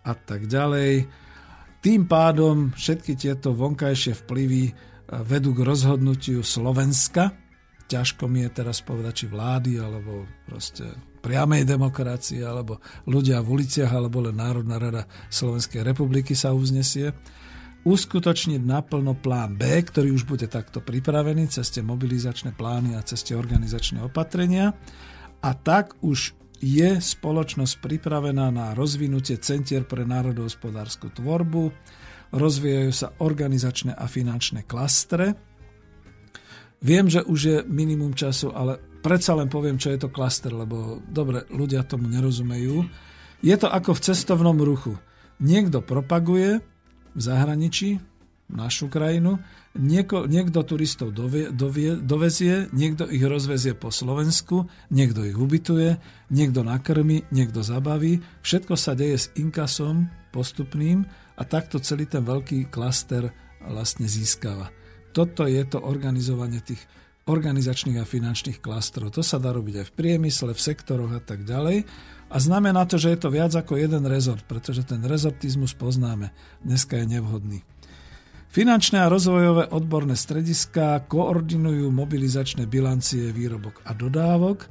a tak ďalej. Tým pádom všetky tieto vonkajšie vplyvy vedú k rozhodnutiu Slovenska. Ťažko mi je teraz povedať, či vlády, alebo proste priamej demokracie, alebo ľudia v uliciach, alebo len Národná rada Slovenskej republiky sa uznesie. Uskutočniť naplno plán B, ktorý už bude takto pripravený cez tie mobilizačné plány a cez tie organizačné opatrenia. A tak už je spoločnosť pripravená na rozvinutie centier pre národohospodársku tvorbu. Rozvíjajú sa organizačné a finančné klastre. Viem, že už je minimum času, ale predsa len poviem, čo je to klaster, lebo dobre, ľudia tomu nerozumejú. Je to ako v cestovnom ruchu. Niekto propaguje v zahraničí našu krajinu, niekto turistov dovezie, niekto ich rozvezie po Slovensku, niekto ich ubytuje, niekto nakrmi, niekto zabaví. Všetko sa deje s inkasom postupným. A takto celý ten veľký klaster vlastne získava. Toto je to organizovanie tých organizačných a finančných klastrov. To sa dá robiť aj v priemysle, v sektoroch a tak ďalej. A znamená to, že je to viac ako jeden rezort, pretože ten rezortizmus poznáme. Dneska je nevhodný. Finančné a rozvojové odborné strediská koordinujú mobilizačné bilancie výrobok a dodávok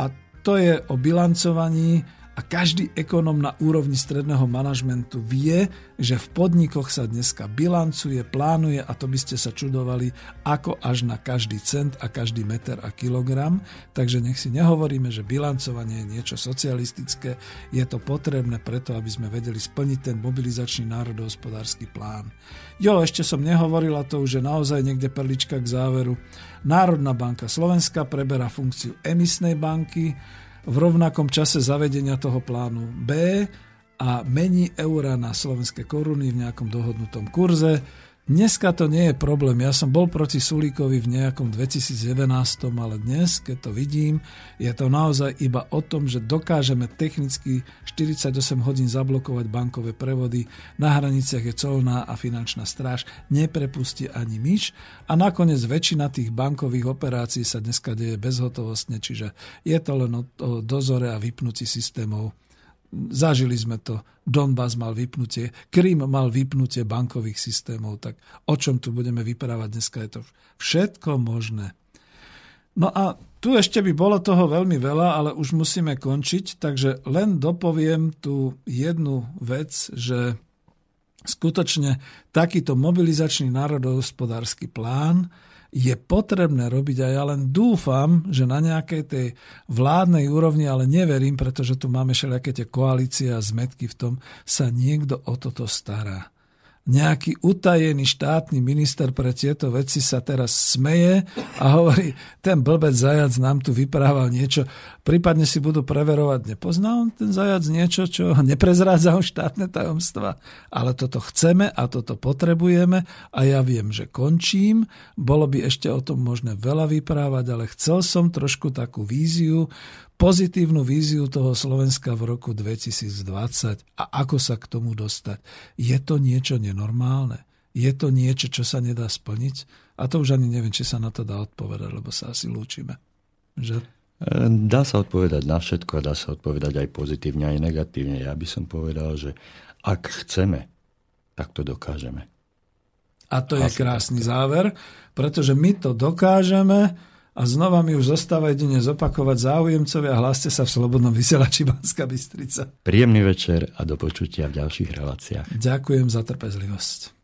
a to je o bilancovaní a každý ekonóm na úrovni stredného manažmentu vie, že v podnikoch sa dneska bilancuje, plánuje a to by ste sa čudovali ako až na každý cent a každý meter a kilogram. Takže nech si nehovoríme, že bilancovanie je niečo socialistické. Je to potrebné preto, aby sme vedeli splniť ten mobilizačný národohospodársky plán. Jo, ešte som nehovorila to už, že naozaj niekde perlička k záveru. Národná banka Slovenska preberá funkciu emisnej banky, v rovnakom čase zavedenia toho plánu B a mení eura na slovenské koruny v nejakom dohodnutom kurze. Dneska to nie je problém. Ja som bol proti Sulíkovi v nejakom 2011, ale dnes, keď to vidím, je to naozaj iba o tom, že dokážeme technicky 48 hodín zablokovať bankové prevody. Na hraniciach je colná a finančná stráž. Neprepustí ani myš. A nakoniec väčšina tých bankových operácií sa dneska deje bezhotovostne, čiže je to len o dozore a vypnutí systémov. Zažili sme to, Donbas mal vypnutie, Krym mal vypnutie bankových systémov, tak o čom tu budeme vyprávať dneska, je to všetko možné. No a tu ešte by bolo toho veľmi veľa, ale už musíme končiť, takže len dopoviem tu jednu vec, že skutočne takýto mobilizačný národohospodársky plán je potrebné robiť a ja len dúfam, že na nejakej tej vládnej úrovni, ale neverím, pretože tu máme všelijaké tie koalície a zmetky v tom, sa niekto o toto stará. Nejaký utajený štátny minister pre tieto veci sa teraz smeje a hovorí, ten blbec Zajac nám tu vyprával niečo, prípadne si budú preverovať, nepozná on ten Zajac niečo, čo neprezrádza štátne tajomstva. Ale toto chceme a toto potrebujeme a ja viem, že končím. Bolo by ešte o tom možné veľa vyprávať, ale chcel som trošku takú víziu, pozitívnu víziu toho Slovenska v roku 2020 a ako sa k tomu dostať. Je to niečo nenormálne? Je to niečo, čo sa nedá splniť? A to už ani neviem, či sa na to dá odpovedať, lebo sa asi lúčime. Že? Dá sa odpovedať na všetko a dá sa odpovedať aj pozitívne, aj negatívne. Ja by som povedal, že ak chceme, tak to dokážeme. A to je krásny záver, pretože my to dokážeme. A znova mi už zostáva jedine zopakovať záujemcovia, hláste sa v Slobodnom vysielači Banska Bystrica. Príjemný večer a do počutia v ďalších reláciách. Ďakujem za trpezlivosť.